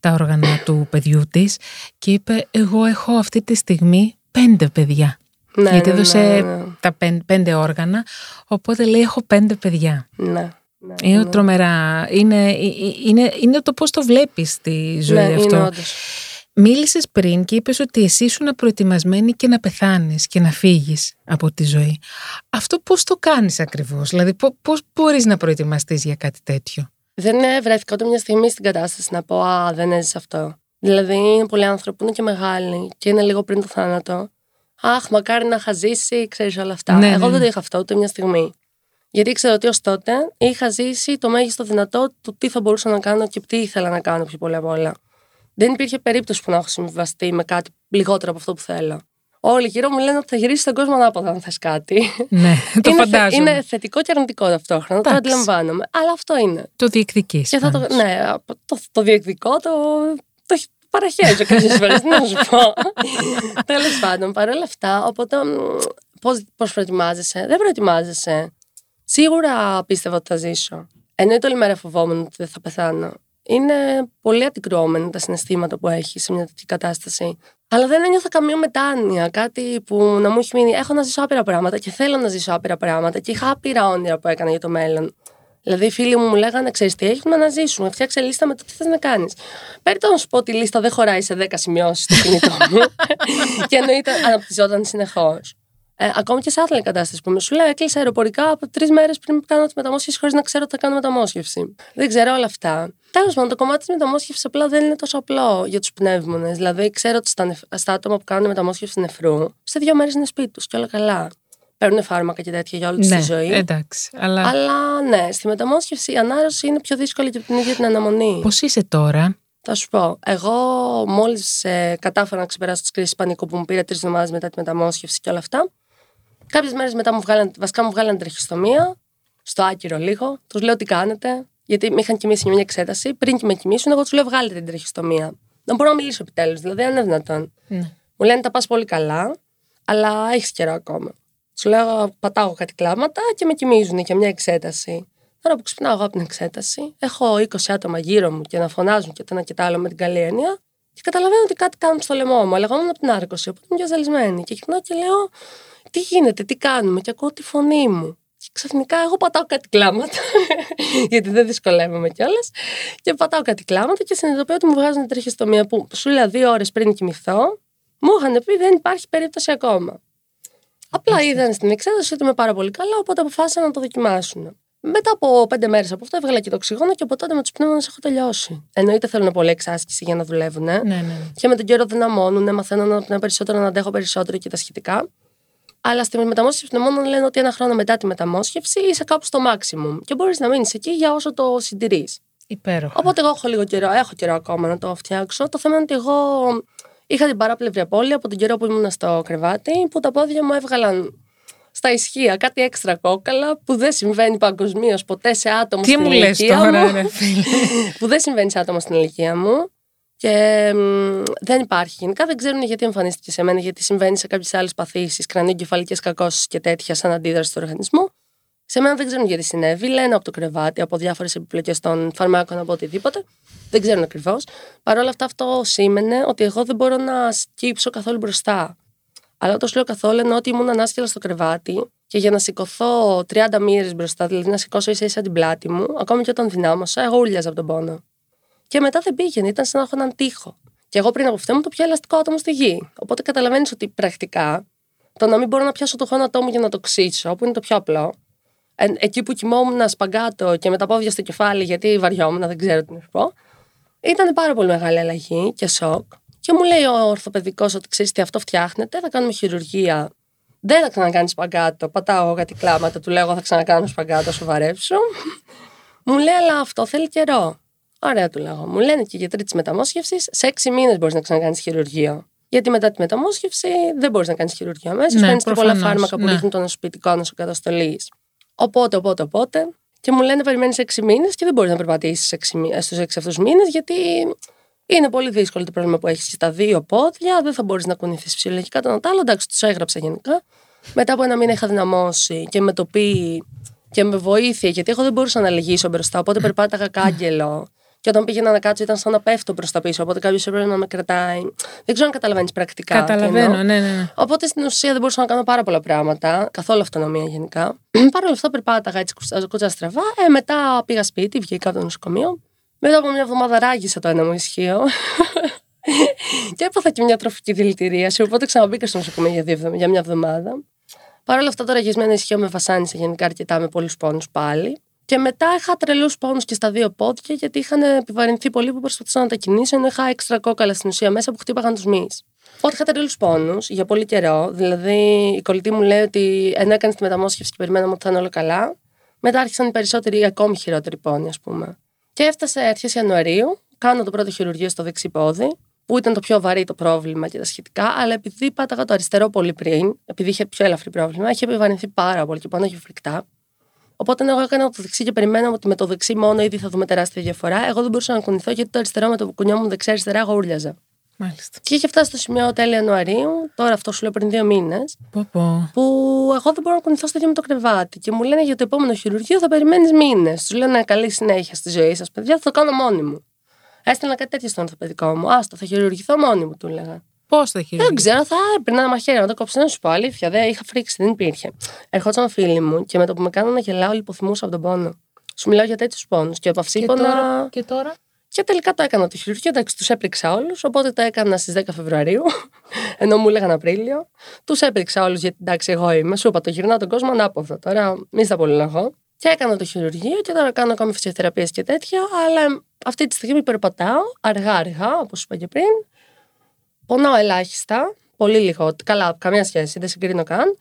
τα όργανα του παιδιού της και είπε εγώ έχω αυτή τη στιγμή πέντε παιδιά. Ναι, γιατί ναι, έδωσε ναι, ναι. τα πέντε, πέντε όργανα, οπότε λέει έχω πέντε παιδιά. Ναι. Ναι, είναι ναι. τρομερά. Είναι, είναι, είναι το πώς το βλέπεις στη ζωή ναι, αυτό. Είναι όντως. Μίλησες πριν και είπες ότι εσύ ήσουν προετοιμασμένη και να πεθάνεις και να φύγεις από τη ζωή. Αυτό πώς το κάνεις ακριβώς, δηλαδή πώς μπορείς να προετοιμαστείς για κάτι τέτοιο? Δεν βρέθηκα ούτε μια στιγμή στην κατάσταση να πω «Α, δεν έζησα αυτό». Δηλαδή είναι πολλοί άνθρωποι που είναι και μεγάλοι και είναι λίγο πριν το θάνατο. «Αχ, μακάρι να είχα ζήσει», ξέρεις όλα αυτά. Ναι, Εγώ ναι. δεν το είχα αυτό ούτε μια στιγμή. Γιατί ήξερα ότι ως τότε είχα ζήσει το μέγιστο δυνατό του τι θα μπορούσα να κάνω και τι ήθελα να κάνω πιο πολύ απ' όλα. Δεν υπήρχε περίπτωση που να έχω συμβιβαστεί με κάτι λιγότερο από αυτό που θέλω. όλοι γύρω μου λένε ότι θα γυρίσεις στον κόσμο ανάποδα αν θες κάτι. Ναι, το είναι, φαντάζομαι. Είναι θετικό και αρνητικό ταυτόχρονα, το αντιλαμβάνομαι. Αλλά αυτό είναι. Το διεκδικείς. Θα το, ναι, το, το διεκδικώ, το, το παραχέζω κάποιες φορές, τι να σου πω. Τέλος πάντων, παρόλα αυτά, οπότε πώς προετοιμάζεσαι? Δεν προετοιμάζεσαι. Σίγουρα πίστευα ότι θα ζήσω. Εννοείται όλη μέρα φοβόμουν ότι δεν θα πεθάνω. Είναι πολύ αντικρουόμενα τα συναισθήματα που έχει σε μια τέτοια κατάσταση. Αλλά δεν ένιωθα καμία μετάνοια, κάτι που να μου έχει μείνει. Έχω να ζήσω άπειρα πράγματα και θέλω να ζήσω άπειρα πράγματα και είχα άπειρα όνειρα που έκανα για το μέλλον. Δηλαδή, οι φίλοι μου μου λέγανε: ξέρεις τι, έχουμε να ζήσουμε. Φτιάξε λίστα με το τι θες να κάνεις. Πέριτα να σου πω ότι η λίστα δεν χωράει σε δέκα σημειώσεις στο κινητό μου. Και εννοείται αναπτυσσόταν συνεχώς. Ε, ακόμη και σε άθλια κατάσταση που με σου λέει, έκλεισα αεροπορικά από τρεις μέρες πριν κάνω τη μεταμόσχευση χωρίς να ξέρω ότι θα κάνω μεταμόσχευση. Δεν ξέρω όλα αυτά. Τέλος πάντων, το κομμάτι τη μεταμόσχευση απλά δεν είναι τόσο απλό για τους πνεύμονες. Δηλαδή, ξέρω ότι στα, νεφ... στα άτομα που κάνουν μεταμόσχευση νεφρού, σε δύο μέρες είναι σπίτι τους και όλα καλά. Παίρνουν φάρμακα και τέτοια για όλη τους ναι, τη ζωή. Εντάξει, αλλά... αλλά ναι, στη μεταμόσχευση η ανάρρωση είναι πιο δύσκολη και την ίδια την αναμονή. Πώς είσαι τώρα? Θα σου πω, εγώ μόλις ε, κατάφερα να ξεπεράσω τις κρίσεις πανικού που μου πήρε τρεις εβδομάδες μετά τη μεταμόσχευση και όλα αυτά. Κάποιες μέρες μετά μου βγάλαν, βασικά μου βγάλαν τρεχιστομία, στο άκυρο λίγο. Τους λέω τι κάνετε, γιατί με είχαν κοιμήσει για μια εξέταση. Πριν και με κοιμήσουν, εγώ τους λέω βγάλετε την τρεχιστομία. Δεν μπορώ να μιλήσω επιτέλους, δηλαδή αν είναι δυνατόν. Ναι. Μου λένε τα πας πολύ καλά, αλλά έχεις καιρό ακόμα. Τους λέω πατάω κάτι κλάματα και με κοιμίζουν για μια εξέταση. Τώρα που ξυπνάω εγώ από την εξέταση, έχω είκοσι άτομα γύρω μου και να φωνάζουν και το ένα και το άλλο με την καλή έννοια. Και καταλαβαίνω ότι κάτι κάνουν στο λαιμό μου. Αλλά εγώ ήμουν από την άρκωση, οπότε είμαι πιο ζαλισμένη. Και γυρνάω και λέω. Τι γίνεται, τι κάνουμε, και ακούω τη φωνή μου. Και ξαφνικά εγώ πατάω κάτι κλάματα, γιατί δεν δυσκολεύομαι κιόλας. Και πατάω κάτι κλάματα και συνειδητοποιώ ότι μου βγάζουν τρεχιστομία που σου λέω δύο ώρες πριν κοιμηθώ, μου είχαν πει δεν υπάρχει περίπτωση ακόμα. Απλά είδαν στην εξέταση ότι είμαι πάρα πολύ καλά, οπότε αποφάσισαν να το δοκιμάσουν. Μετά από πέντε μέρες από αυτό έβγαλα και το οξυγόνο και από τότε με τους πνεύμονες έχω τελειώσει. Εννοείται θέλουν πολλή εξάσκηση για να δουλεύουν. Ναι, ναι. Και με τον καιρό δυναμώνουν, μαθαίνω να πνέω περισσότερο, να αντέχω περισσότερο και τα σχετικά. Αλλά στη μεταμόσχευση πνευμόνων λένε ότι ένα χρόνο μετά τη μεταμόσχευση είσαι κάπου στο maximum και μπορείς να μείνεις εκεί για όσο το συντηρείς. Υπέροχα. Οπότε εγώ έχω λίγο καιρό, έχω καιρό ακόμα να το φτιάξω. Το θέμα είναι ότι εγώ είχα την παράπλευρη απώλεια από τον καιρό που ήμουν στο κρεβάτι, που τα πόδια μου έβγαλαν στα ισχύα κάτι έξτρα κόκαλα που δεν συμβαίνει παγκοσμίως ποτέ σε άτομο τι στην μου ηλικία λες τώρα, μου. Ρε, φίλε. Που δεν συμβαίνει σε άτομο στην ηλικία μου. Και μ, δεν υπάρχει γενικά, δεν ξέρουν γιατί εμφανίστηκε σε μένα, γιατί συμβαίνει σε κάποιες άλλες παθήσεις, κρανιοκεφαλικές κακώσεις και τέτοια σαν αντίδραση του οργανισμού. Σε μένα δεν ξέρουν γιατί συνέβη, λένε από το κρεβάτι, από διάφορες επιπλοκές των φαρμάκων, από οτιδήποτε. Δεν ξέρουν ακριβώς. Παρ' όλα αυτά, αυτό σήμαινε ότι εγώ δεν μπορώ να σκύψω καθόλου μπροστά. Αλλά όταν σου λέω καθόλου, εννοώ ότι ήμουν ανάσκελα στο κρεβάτι και για να σηκωθώ τριάντα μοίρες μπροστά, δηλαδή να σηκώσω ίσα-ίσα την πλάτη μου, ακόμη και όταν δυνάμωσα, εγώ ούλιαζα από τον πόνο. Και μετά δεν πήγαινε, ήταν σαν να έχω έναν τοίχο. Και εγώ πριν από αυτό ήμουν το πιο ελαστικό άτομο στη γη. Οπότε καταλαβαίνεις ότι πρακτικά το να μην μπορώ να πιάσω το γόνατό μου για να το ξύσω, που είναι το πιο απλό, ε, εκεί που κοιμόμουν σπαγκάτο και με τα πόδια στο κεφάλι, γιατί βαριόμουν, δεν ξέρω τι να σου πω, ήταν πάρα πολύ μεγάλη αλλαγή και σοκ. Και μου λέει ο ορθοπαιδικός ότι ξέρεις τι, αυτό φτιάχνεται, θα κάνουμε χειρουργία. Δεν θα ξανακάνει σπαγκάτο. Πατάω κάτι κλάματα, του λέω θα ξανακάνω σπαγκάτο, σοβαρέψου. Μου λέει αλλά αυτό θέλει καιρό. Ωραία, του λέω. Μου λένε και οι γιατροί τη μεταμόσχευση, σε έξι μήνες μπορείς να ξανακάνεις χειρουργείο. Γιατί μετά τη μεταμόσχευση δεν μπορείς να κάνεις χειρουργείο αμέσως. Ναι, παίρνεις και πολλά φάρμακα ναι. που δείχνουν το νοσοποιητικό νοσοκαταστολής. Οπότε, οπότε, οπότε. Και μου λένε περιμένεις έξι μήνες και δεν μπορείς να περπατήσεις στους έξι αυτούς μήνες, γιατί είναι πολύ δύσκολο το πρόβλημα που έχεις και στα δύο πόδια. Δεν θα μπορείς να κουνηθείς φυσιολογικά τον άλλο. Εντάξει, τους έγραψα γενικά. Μετά από ένα μήνα είχα δυναμώσει και με το πει και με βοήθεια, γιατί εγώ δεν μπορούσα να λυγίσω μπροστά. Οπότε περπάταγα κάγκελο. Και όταν πήγαινα να κάτσω ήταν σαν να πέφτω προς τα πίσω. Οπότε κάποιος έπρεπε να με κρατάει. Δεν ξέρω αν καταλαβαίνεις πρακτικά. Καταλαβαίνω, ναι, ναι, ναι. Οπότε στην ουσία δεν μπορούσα να κάνω πάρα πολλά πράγματα. Καθόλου αυτονομία γενικά. Παρ' όλα αυτά περπάταγα έτσι κουτσά στραβά. Ε, μετά πήγα σπίτι, βγήκα από το νοσοκομείο. Μετά από μια εβδομάδα ράγισα το ένα μου ισχύο. Και έπαθα και μια τροφική δηλητηρίαση. Οπότε ξαναμπήκα στο νοσοκομείο για, δύο, για μια εβδομάδα. Παρ' όλα αυτά το ραγισμένο ισχύο με βασάνισε γενικά αρκετά με πολλούς πόνους πάλι. Και μετά είχα τρελούς πόνους και στα δύο πόδια, γιατί είχαν επιβαρυνθεί πολύ που προσπαθούσα να τα κινήσω, ενώ είχα έξτρα κόκαλα στην ουσία μέσα που χτύπαγαν τους μυς. Οπότε είχα τρελούς πόνους για πολύ καιρό. Δηλαδή, η κολλητή μου λέει ότι ενώ έκανε τη μεταμόσχευση και περιμέναμε ότι θα είναι όλο καλά, μετά άρχισαν οι περισσότεροι ή ακόμη χειρότεροι πόνοι, ας πούμε. Και έφτασε αρχές Ιανουαρίου, κάνω το πρώτο χειρουργείο στο δεξί πόδι, που ήταν το πιο βαρύ το πρόβλημα και τα σχετικά, αλλά επειδή πάταγα το αριστερό πολύ πριν, επειδή είχε πιο ελαφρύ πρόβλημα, είχε επιβαρυνθεί πάρα πολύ και πάνω είχε φρικτά. Οπότε εγώ έκανα το δεξί και περιμέναμε ότι με το δεξί μόνο ήδη θα δούμε τεράστια διαφορά. Εγώ δεν μπορούσα να κουνηθώ γιατί το αριστερό με το που κουνιόμουν δεξιά-αριστερά εγώ ούρλιαζα. Μάλιστα. Και είχε φτάσει στο σημείο τέλη Ιανουαρίου, τώρα αυτό σου λέω πριν δύο μήνες, που εγώ δεν μπορώ να κουνηθώ στο ίδιο με το κρεβάτι. Και μου λένε για το επόμενο χειρουργείο θα περιμένεις μήνες. Του λένε καλή συνέχεια στη ζωή σας, παιδιά, θα το κάνω μόνη μου. Έστελνα κάτι τέτοιο στον ορθοπαιδικό μου. Άστο, θα χειρουργηθώ μόνη μου, του λέγα. Πώς θα χειρουργηθώ? Δεν ξέρω, θα έπαιρνα ένα μαχαίρι να το κόψω. Να σου πω αλήθεια, δεν είχα φρίξει, δεν υπήρχε. Ερχόταν φίλοι μου και με το που με κάνανε γελάω, λιποθυμούσα από τον πόνο. Σου μιλάω για τέτοιους πόνους. Και από αυσίπονα. Και τώρα. Και, τώρα... και τελικά το έκανα το χειρουργείο, εντάξει, τους έπριξα όλους. Οπότε το έκανα στις δέκα Φεβρουαρίου, ενώ μου λέγανε Απρίλιο. Τους έπριξα όλους γιατί εντάξει, εγώ είμαι. Σου είπα, το γυρνάω τον κόσμο ανάποδα τώρα, μη στα πολυλαγώ. Και έκανα το χειρουργείο και τώρα κάνω ακόμη φυσιοθεραπείες και τέτοια, αλλά αυτή τη στιγμή περπατάω αργά-αργά, όπως σου είπα και πριν. Πονάω ελάχιστα, πολύ λίγο, καλά, καμία σχέση, δεν συγκρίνω καν.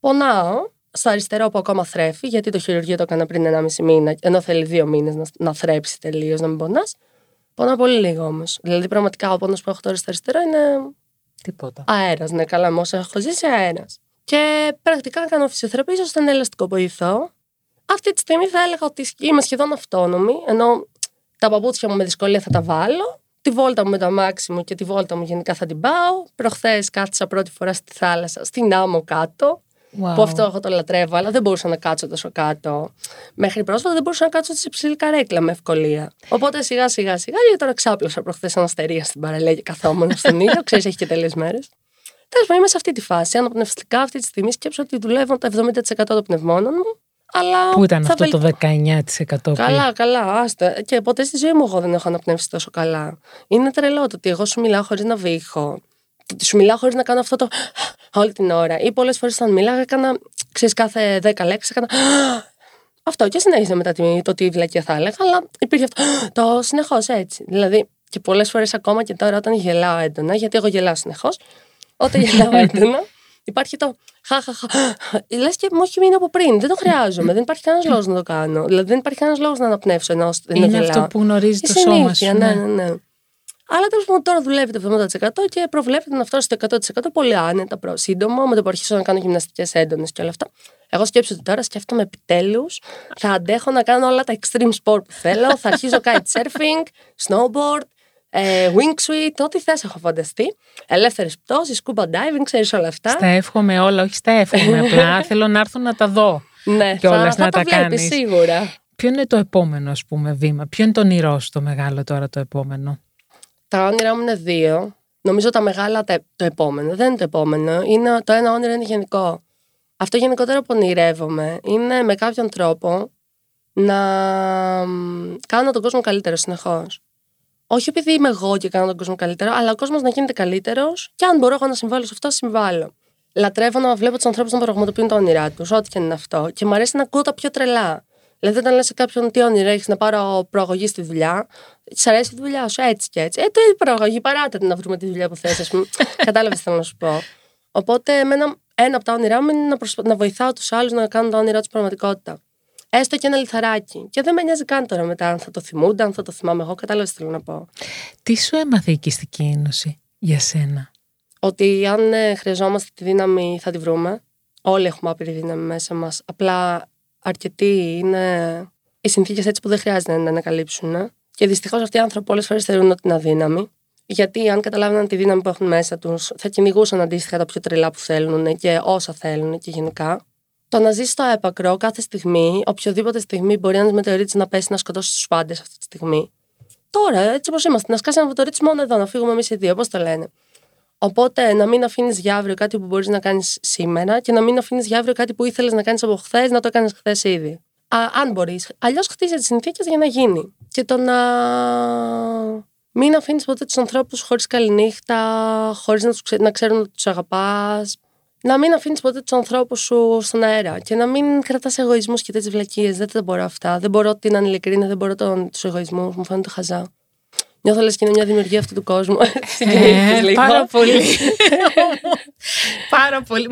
Πονάω στο αριστερό που ακόμα θρέφει, γιατί το χειρουργείο το έκανα πριν ενάμιση μήνα, ενώ θέλει δύο μήνες να, να θρέψει τελείως, να μην πονάς. Πονάω πολύ λίγο όμως. Δηλαδή, πραγματικά ο πόνος που έχω τώρα στο αριστερό είναι. Τίποτα. Αέρας, ναι, καλά, με όσα έχω ζήσει, αέρας. Και πρακτικά κάνω φυσιοθεραπεία, ώστε να ελαστικοποιηθώ. Αυτή τη στιγμή θα έλεγα ότι είμαι σχεδόν αυτόνομη, ενώ τα παπούτσια μου με δυσκολία θα τα βάλω, τη βόλτα μου με το αμάξι μου και τη βόλτα μου γενικά θα την πάω. Προχθές κάθισα πρώτη φορά στη θάλασσα, στην Άμμο κάτω, wow. που αυτό εγώ το λατρεύω, αλλά δεν μπορούσα να κάτσω τόσο κάτω. Μέχρι πρόσφατα δεν μπορούσα να κάτσω σε υψηλή καρέκλα με ευκολία. Οπότε σιγά σιγά σιγά, γιατί τώρα ξάπλωσα προχθές αναστερία στην παραλία και καθόμουν στον ήλιο, ξέρεις, έχει και τέλειες μέρες. Τέλος πάντων, είμαι σε αυτή τη φάση. Αναπνευστικά αυτή τη στιγμή σκέψω ότι δουλεύω τα εβδομήντα τοις εκατό των πνευμόνων μου. Αλλά πού ήταν αυτό το δεκαεννιά τοις εκατό που... Καλά, καλά, άστα. Και ποτέ στη ζωή μου εγώ δεν έχω αναπνεύσει τόσο καλά. Είναι τρελό το ότι εγώ σου μιλάω χωρίς να βήχω. Σου μιλάω χωρίς να κάνω αυτό το όλη την ώρα. Ή πολλές φορές όταν μιλάγα έκανα, ξέρεις, κάθε δέκα λέξεις έκανα αυτό και συνέχιζα μετά το τι βλακία θα έλεγα, αλλά υπήρχε αυτό το συνεχώς έτσι. Δηλαδή και πολλές φορές ακόμα και τώρα όταν γελάω έντονα, γιατί εγώ γελάω συνεχώς, όταν γελάω έντονα. Υπάρχει το χαχαχα. Λες και μου έχει μείνει από πριν. Δεν το χρειάζομαι. Δεν υπάρχει κανένας λόγος να το κάνω. Δηλαδή δεν υπάρχει κανένας λόγος να αναπνεύσω ενώ δεν είναι γελάω. Αυτό που γνωρίζει το σώμα σου. Ναι, ναι, ναι. Αλλά τέλος πάντων τώρα δουλεύει το εβδομήντα τοις εκατό και προβλέπεται να φτάσει στο εκατό τοις εκατό πολύ άνετα, σύντομα, με το που αρχίσω να κάνω γυμναστικές έντονες και όλα αυτά. Εγώ σκέψω ότι τώρα σκέφτομαι επιτέλους θα αντέχω να κάνω όλα τα extreme sport που θέλω. Θα αρχίζω kite surfing, snowboard. Ε, wingsuit, ό,τι θες έχω φανταστεί. Ελεύθερες πτώσεις, scuba diving, ξέρεις όλα αυτά. Στα εύχομαι όλα, όχι στα εύχομαι απλά. Θέλω να έρθω να τα δω. Ναι, και όλες να τα, τα κάνεις. Σίγουρα. Ποιο είναι το επόμενο, ας πούμε, βήμα? Ποιο είναι το όνειρό σου το μεγάλο τώρα το επόμενο? Τα όνειρά μου είναι δύο. Νομίζω τα μεγάλα τα... το επόμενο. Δεν είναι το επόμενο. Είναι... Το ένα όνειρο είναι γενικό. Αυτό γενικότερα που ονειρεύομαι είναι με κάποιον τρόπο να κάνω τον κόσμο καλύτερο συνεχώς. Όχι επειδή είμαι εγώ και κάνω τον κόσμο καλύτερο, αλλά ο κόσμος να γίνεται καλύτερος και αν μπορώ εγώ να συμβάλλω σε αυτό, συμβάλλω. Λατρεύω να βλέπω τους ανθρώπους να πραγματοποιούν τα όνειρά τους, ό,τι και είναι αυτό. Και μου αρέσει να ακούω τα πιο τρελά. Δηλαδή, όταν λες σε κάποιον τι όνειρο έχεις, να πάρω προαγωγή στη δουλειά, της αρέσει η δουλειά σου, έτσι και έτσι. Ε, το η προαγωγή, παράτε να βρούμε τη δουλειά που θες, ας πούμε. Κατάλαβες τι θέλω να σου πω. Οπότε, εμένα, ένα από τα όνειρά μου είναι να, προσπα... να βοηθάω τους άλλους να κάνουν τα όνειρά τους πραγματικότητα. Έστω και ένα λιθαράκι. Και δεν με νοιάζει καν τώρα μετά αν θα το θυμούνται, αν θα το θυμάμαι εγώ. Κατάλαβες τι θέλω να πω. Τι σου έμαθε η κυστική ίνωση για σένα? Ότι αν χρειαζόμαστε τη δύναμη θα τη βρούμε. Όλοι έχουμε άπειρη δύναμη μέσα μας. Απλά αρκετοί είναι οι συνθήκες έτσι που δεν χρειάζεται να ανακαλύψουν. Και δυστυχώς αυτοί οι άνθρωποι πολλές φορές θεωρούν ότι είναι αδύναμοι. Γιατί αν καταλάβαιναν τη δύναμη που έχουν μέσα τους, θα κυνηγούσαν αντίστοιχα τα πιο τρελά που θέλουν και όσα θέλουν και γενικά. Το να ζεις στο έπακρο κάθε στιγμή, οποιοδήποτε στιγμή μπορεί ένας μετεωρίτη να πέσει να σκοτώσει τους πάντες αυτή τη στιγμή. Τώρα, έτσι όπως είμαστε, να σκάσει ένα μετεωρίτη μόνο εδώ, να φύγουμε εμείς οι δύο, όπως το λένε. Οπότε να μην αφήνεις για αύριο κάτι που μπορείς να κάνεις σήμερα και να μην αφήνεις για αύριο κάτι που ήθελες να κάνεις από χθες, να το έκανες χθες ήδη. Α, αν μπορείς. Αλλιώς χτίζεις τις συνθήκες για να γίνει. Και το να μην αφήνεις ποτέ τους ανθρώπους χωρίς καληνύχτα, χωρίς να, τους ξε... να ξέρουν ότι τους αγαπάς. Να μην αφήνεις ποτέ τους ανθρώπους σου στον αέρα και να μην κρατάς εγωισμούς και τέτοιες βλακίες. Δεν τα μπορώ αυτά. Δεν μπορώ την ανηλικρίνεια, δεν μπορώ τον, τους εγωισμούς, μου φαίνονται χαζά. Νιώθω λες και είναι μια δημιουργία αυτού του κόσμου. Ε, πάρα πολύ. πάρα πολύ.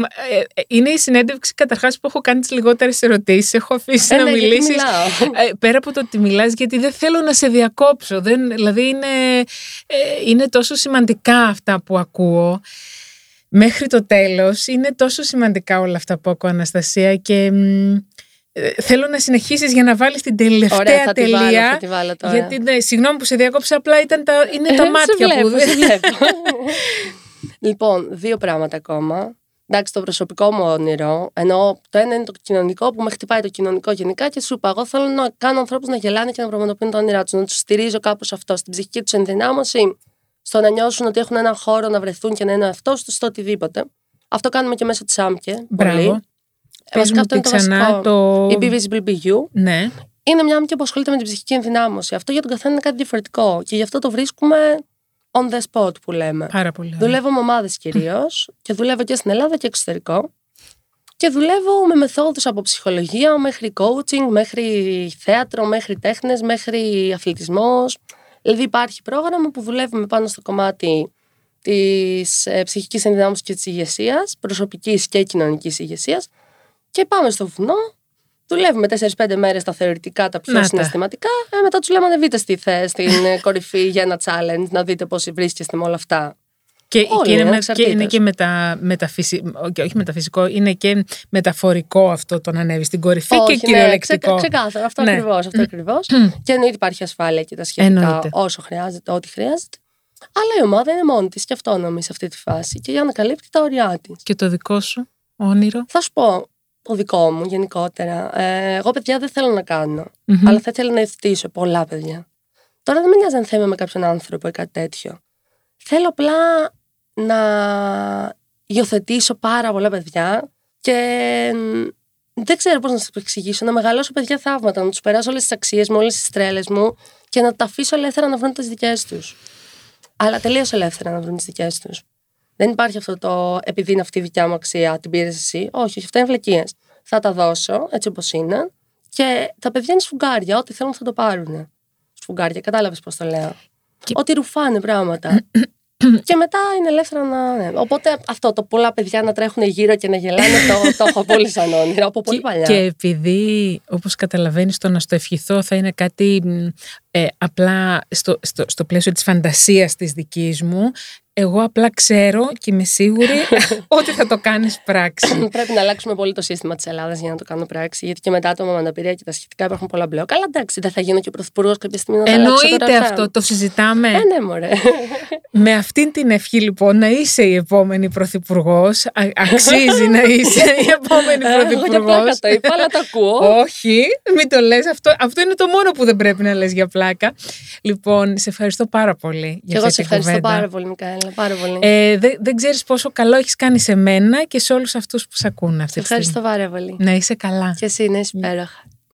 Είναι η συνέντευξη καταρχάς που έχω κάνει τις λιγότερες ερωτήσεις. Έχω αφήσει ε, να ναι, μιλήσεις. Ε, πέρα από το ότι μιλάς, γιατί δεν θέλω να σε διακόψω. Δεν, δηλαδή είναι, ε, είναι τόσο σημαντικά αυτά που ακούω. Μέχρι το τέλος είναι τόσο σημαντικά όλα αυτά που ακούω, Αναστασία, και... Θέλω να συνεχίσεις για να βάλεις την τελευταία. Ωραία, θα τελεία. Τη βάλω, θα τη βάλω τώρα. Γιατί, ναι, συγγνώμη που σε διακόψα, απλά ήταν τα, είναι ε, τα μάτια βλέπω, που δεν. Λοιπόν, δύο πράγματα ακόμα. Εντάξει, το προσωπικό μου όνειρο. Ενώ το ένα είναι το κοινωνικό, που με χτυπάει το κοινωνικό γενικά, και σου είπα, εγώ θέλω να κάνω ανθρώπους να γελάνε και να πραγματοποιούν τα όνειρά τους, να τους στηρίζω κάπως αυτό, στην ψυχική τους ενδυνάμωση, στο να νιώσουν ότι έχουν έναν χώρο να βρεθούν και να είναι αυτό τους, στο οτιδήποτε. Αυτό κάνουμε και μέσω της Άμκε. Μπράβο. Βασικά αυτό είναι το βασικό, το... η Visible μπι γιου. Ναι. Είναι μια άμυνα που ασχολείται με την ψυχική ενδυνάμωση. Αυτό για τον καθένα είναι κάτι διαφορετικό και γι' αυτό το βρίσκουμε on the spot, που λέμε. Πάρα πολύ. Δουλεύω με ομάδες κυρίως και δουλεύω και στην Ελλάδα και εξωτερικό. Και δουλεύω με μεθόδους από ψυχολογία μέχρι coaching, μέχρι θέατρο, μέχρι τέχνες, μέχρι αθλητισμός. Δηλαδή υπάρχει πρόγραμμα που δουλεύουμε πάνω στο κομμάτι της ψυχικής ενδυνάμωσης και της ηγεσίας, προσωπικής και κοινωνικής ηγεσίας. Και πάμε στο βουνό, δουλεύουμε τέσσερις πέντε μέρες τα θεωρητικά, τα πιο συναισθηματικά. Ε, μετά τους λέμε ανεβείτε στη θέση, στην κορυφή για ένα challenge, να δείτε πώς βρίσκεστε με όλα αυτά. Και, Όλοι, και, είναι, με, και είναι και μετα, μεταφυσικό, όχι μεταφυσικό, είναι και μεταφορικό αυτό το να ανέβει στην κορυφή, όχι, και κυριολεκτικό. Ναι, ξεκάθαρα, αυτό ναι. ακριβώς. Αυτό ακριβώς. Και εννοείται υπάρχει ασφάλεια και τα σχετικά, εννοείται. Όσο χρειάζεται, ό,τι χρειάζεται. Αλλά η ομάδα είναι μόνη της και αυτόνομη σε αυτή τη φάση και για να καλύπτει τα ωριά της. Και το δικό σου όνειρο. Θα σου πω. Το δικό μου γενικότερα. Ε, εγώ παιδιά δεν θέλω να κάνω, mm-hmm. αλλά θα ήθελα να ευθύσω πολλά παιδιά. Τώρα δεν με νοιάζει αν θα είμαι με κάποιον άνθρωπο ή κάτι τέτοιο. Θέλω απλά να υιοθετήσω πάρα πολλά παιδιά και δεν ξέρω πώς να σας εξηγήσω. Να μεγαλώσω παιδιά θαύματα, να τους περάσω όλες τις αξίες μου, όλες τις τρέλες μου και να τα αφήσω ελεύθερα να βρουν τις δικές τους. Αλλά τελείως ελεύθερα να βρουν τις δικές τους. Δεν υπάρχει αυτό το επειδή είναι αυτή η δικιά μου αξία, την πήρες εσύ. Όχι, αυτά είναι βλακείες. Θα τα δώσω έτσι όπως είναι και τα παιδιά είναι σφουγγάρια. Ό,τι θέλουν θα το πάρουν. Σφουγγάρια, κατάλαβες πώς το λέω. Και... Ό,τι ρουφάνε πράγματα. Και μετά είναι ελεύθερα να. Ναι. Οπότε αυτό το πολλά παιδιά να τρέχουν γύρω και να γελάνε, το, το έχω πολύ σαν όνειρο από πολύ παλιά. Και, και επειδή, όπως καταλαβαίνεις, το να στο ευχηθώ θα είναι κάτι ε, απλά στο, στο, στο πλαίσιο της φαντασίας της δικής μου. Εγώ απλά ξέρω και είμαι σίγουρη ότι θα το κάνεις πράξη. Πρέπει να αλλάξουμε πολύ το σύστημα της Ελλάδας για να το κάνω πράξη. Γιατί και μετά άτομα με αναπηρία και τα σχετικά υπάρχουν πολλά μπλοκ. Αλλά εντάξει, δεν θα γίνω και πρωθυπουργός κάποια στιγμή να τα αλλάξω. Εννοείται αυτό, το συζητάμε. Ε, ναι, μωρέ. Με αυτήν την ευχή, λοιπόν, να είσαι η επόμενη πρωθυπουργός. Αξίζει να είσαι η επόμενη πρωθυπουργός. Εγώ για πλάκα το είπα, αλλά το ακούω. Όχι, μην το λες. Αυτό, αυτό είναι το μόνο που δεν πρέπει να λες για πλάκα. Λοιπόν, σε ευχαριστώ πάρα πολύ για αυτή την κουβέντα. Εγώ σε ευχαριστώ πάρα πολύ, Μικαέλα. Πάρα πολύ. Ε, δεν δεν ξέρεις πόσο καλό έχεις κάνει σε μένα και σε όλους αυτούς που σ' ακούν αυτή τη στιγμή. Ευχαριστώ πάρα πολύ. Να είσαι καλά. Και εσύ, να είσαι υπέροχα.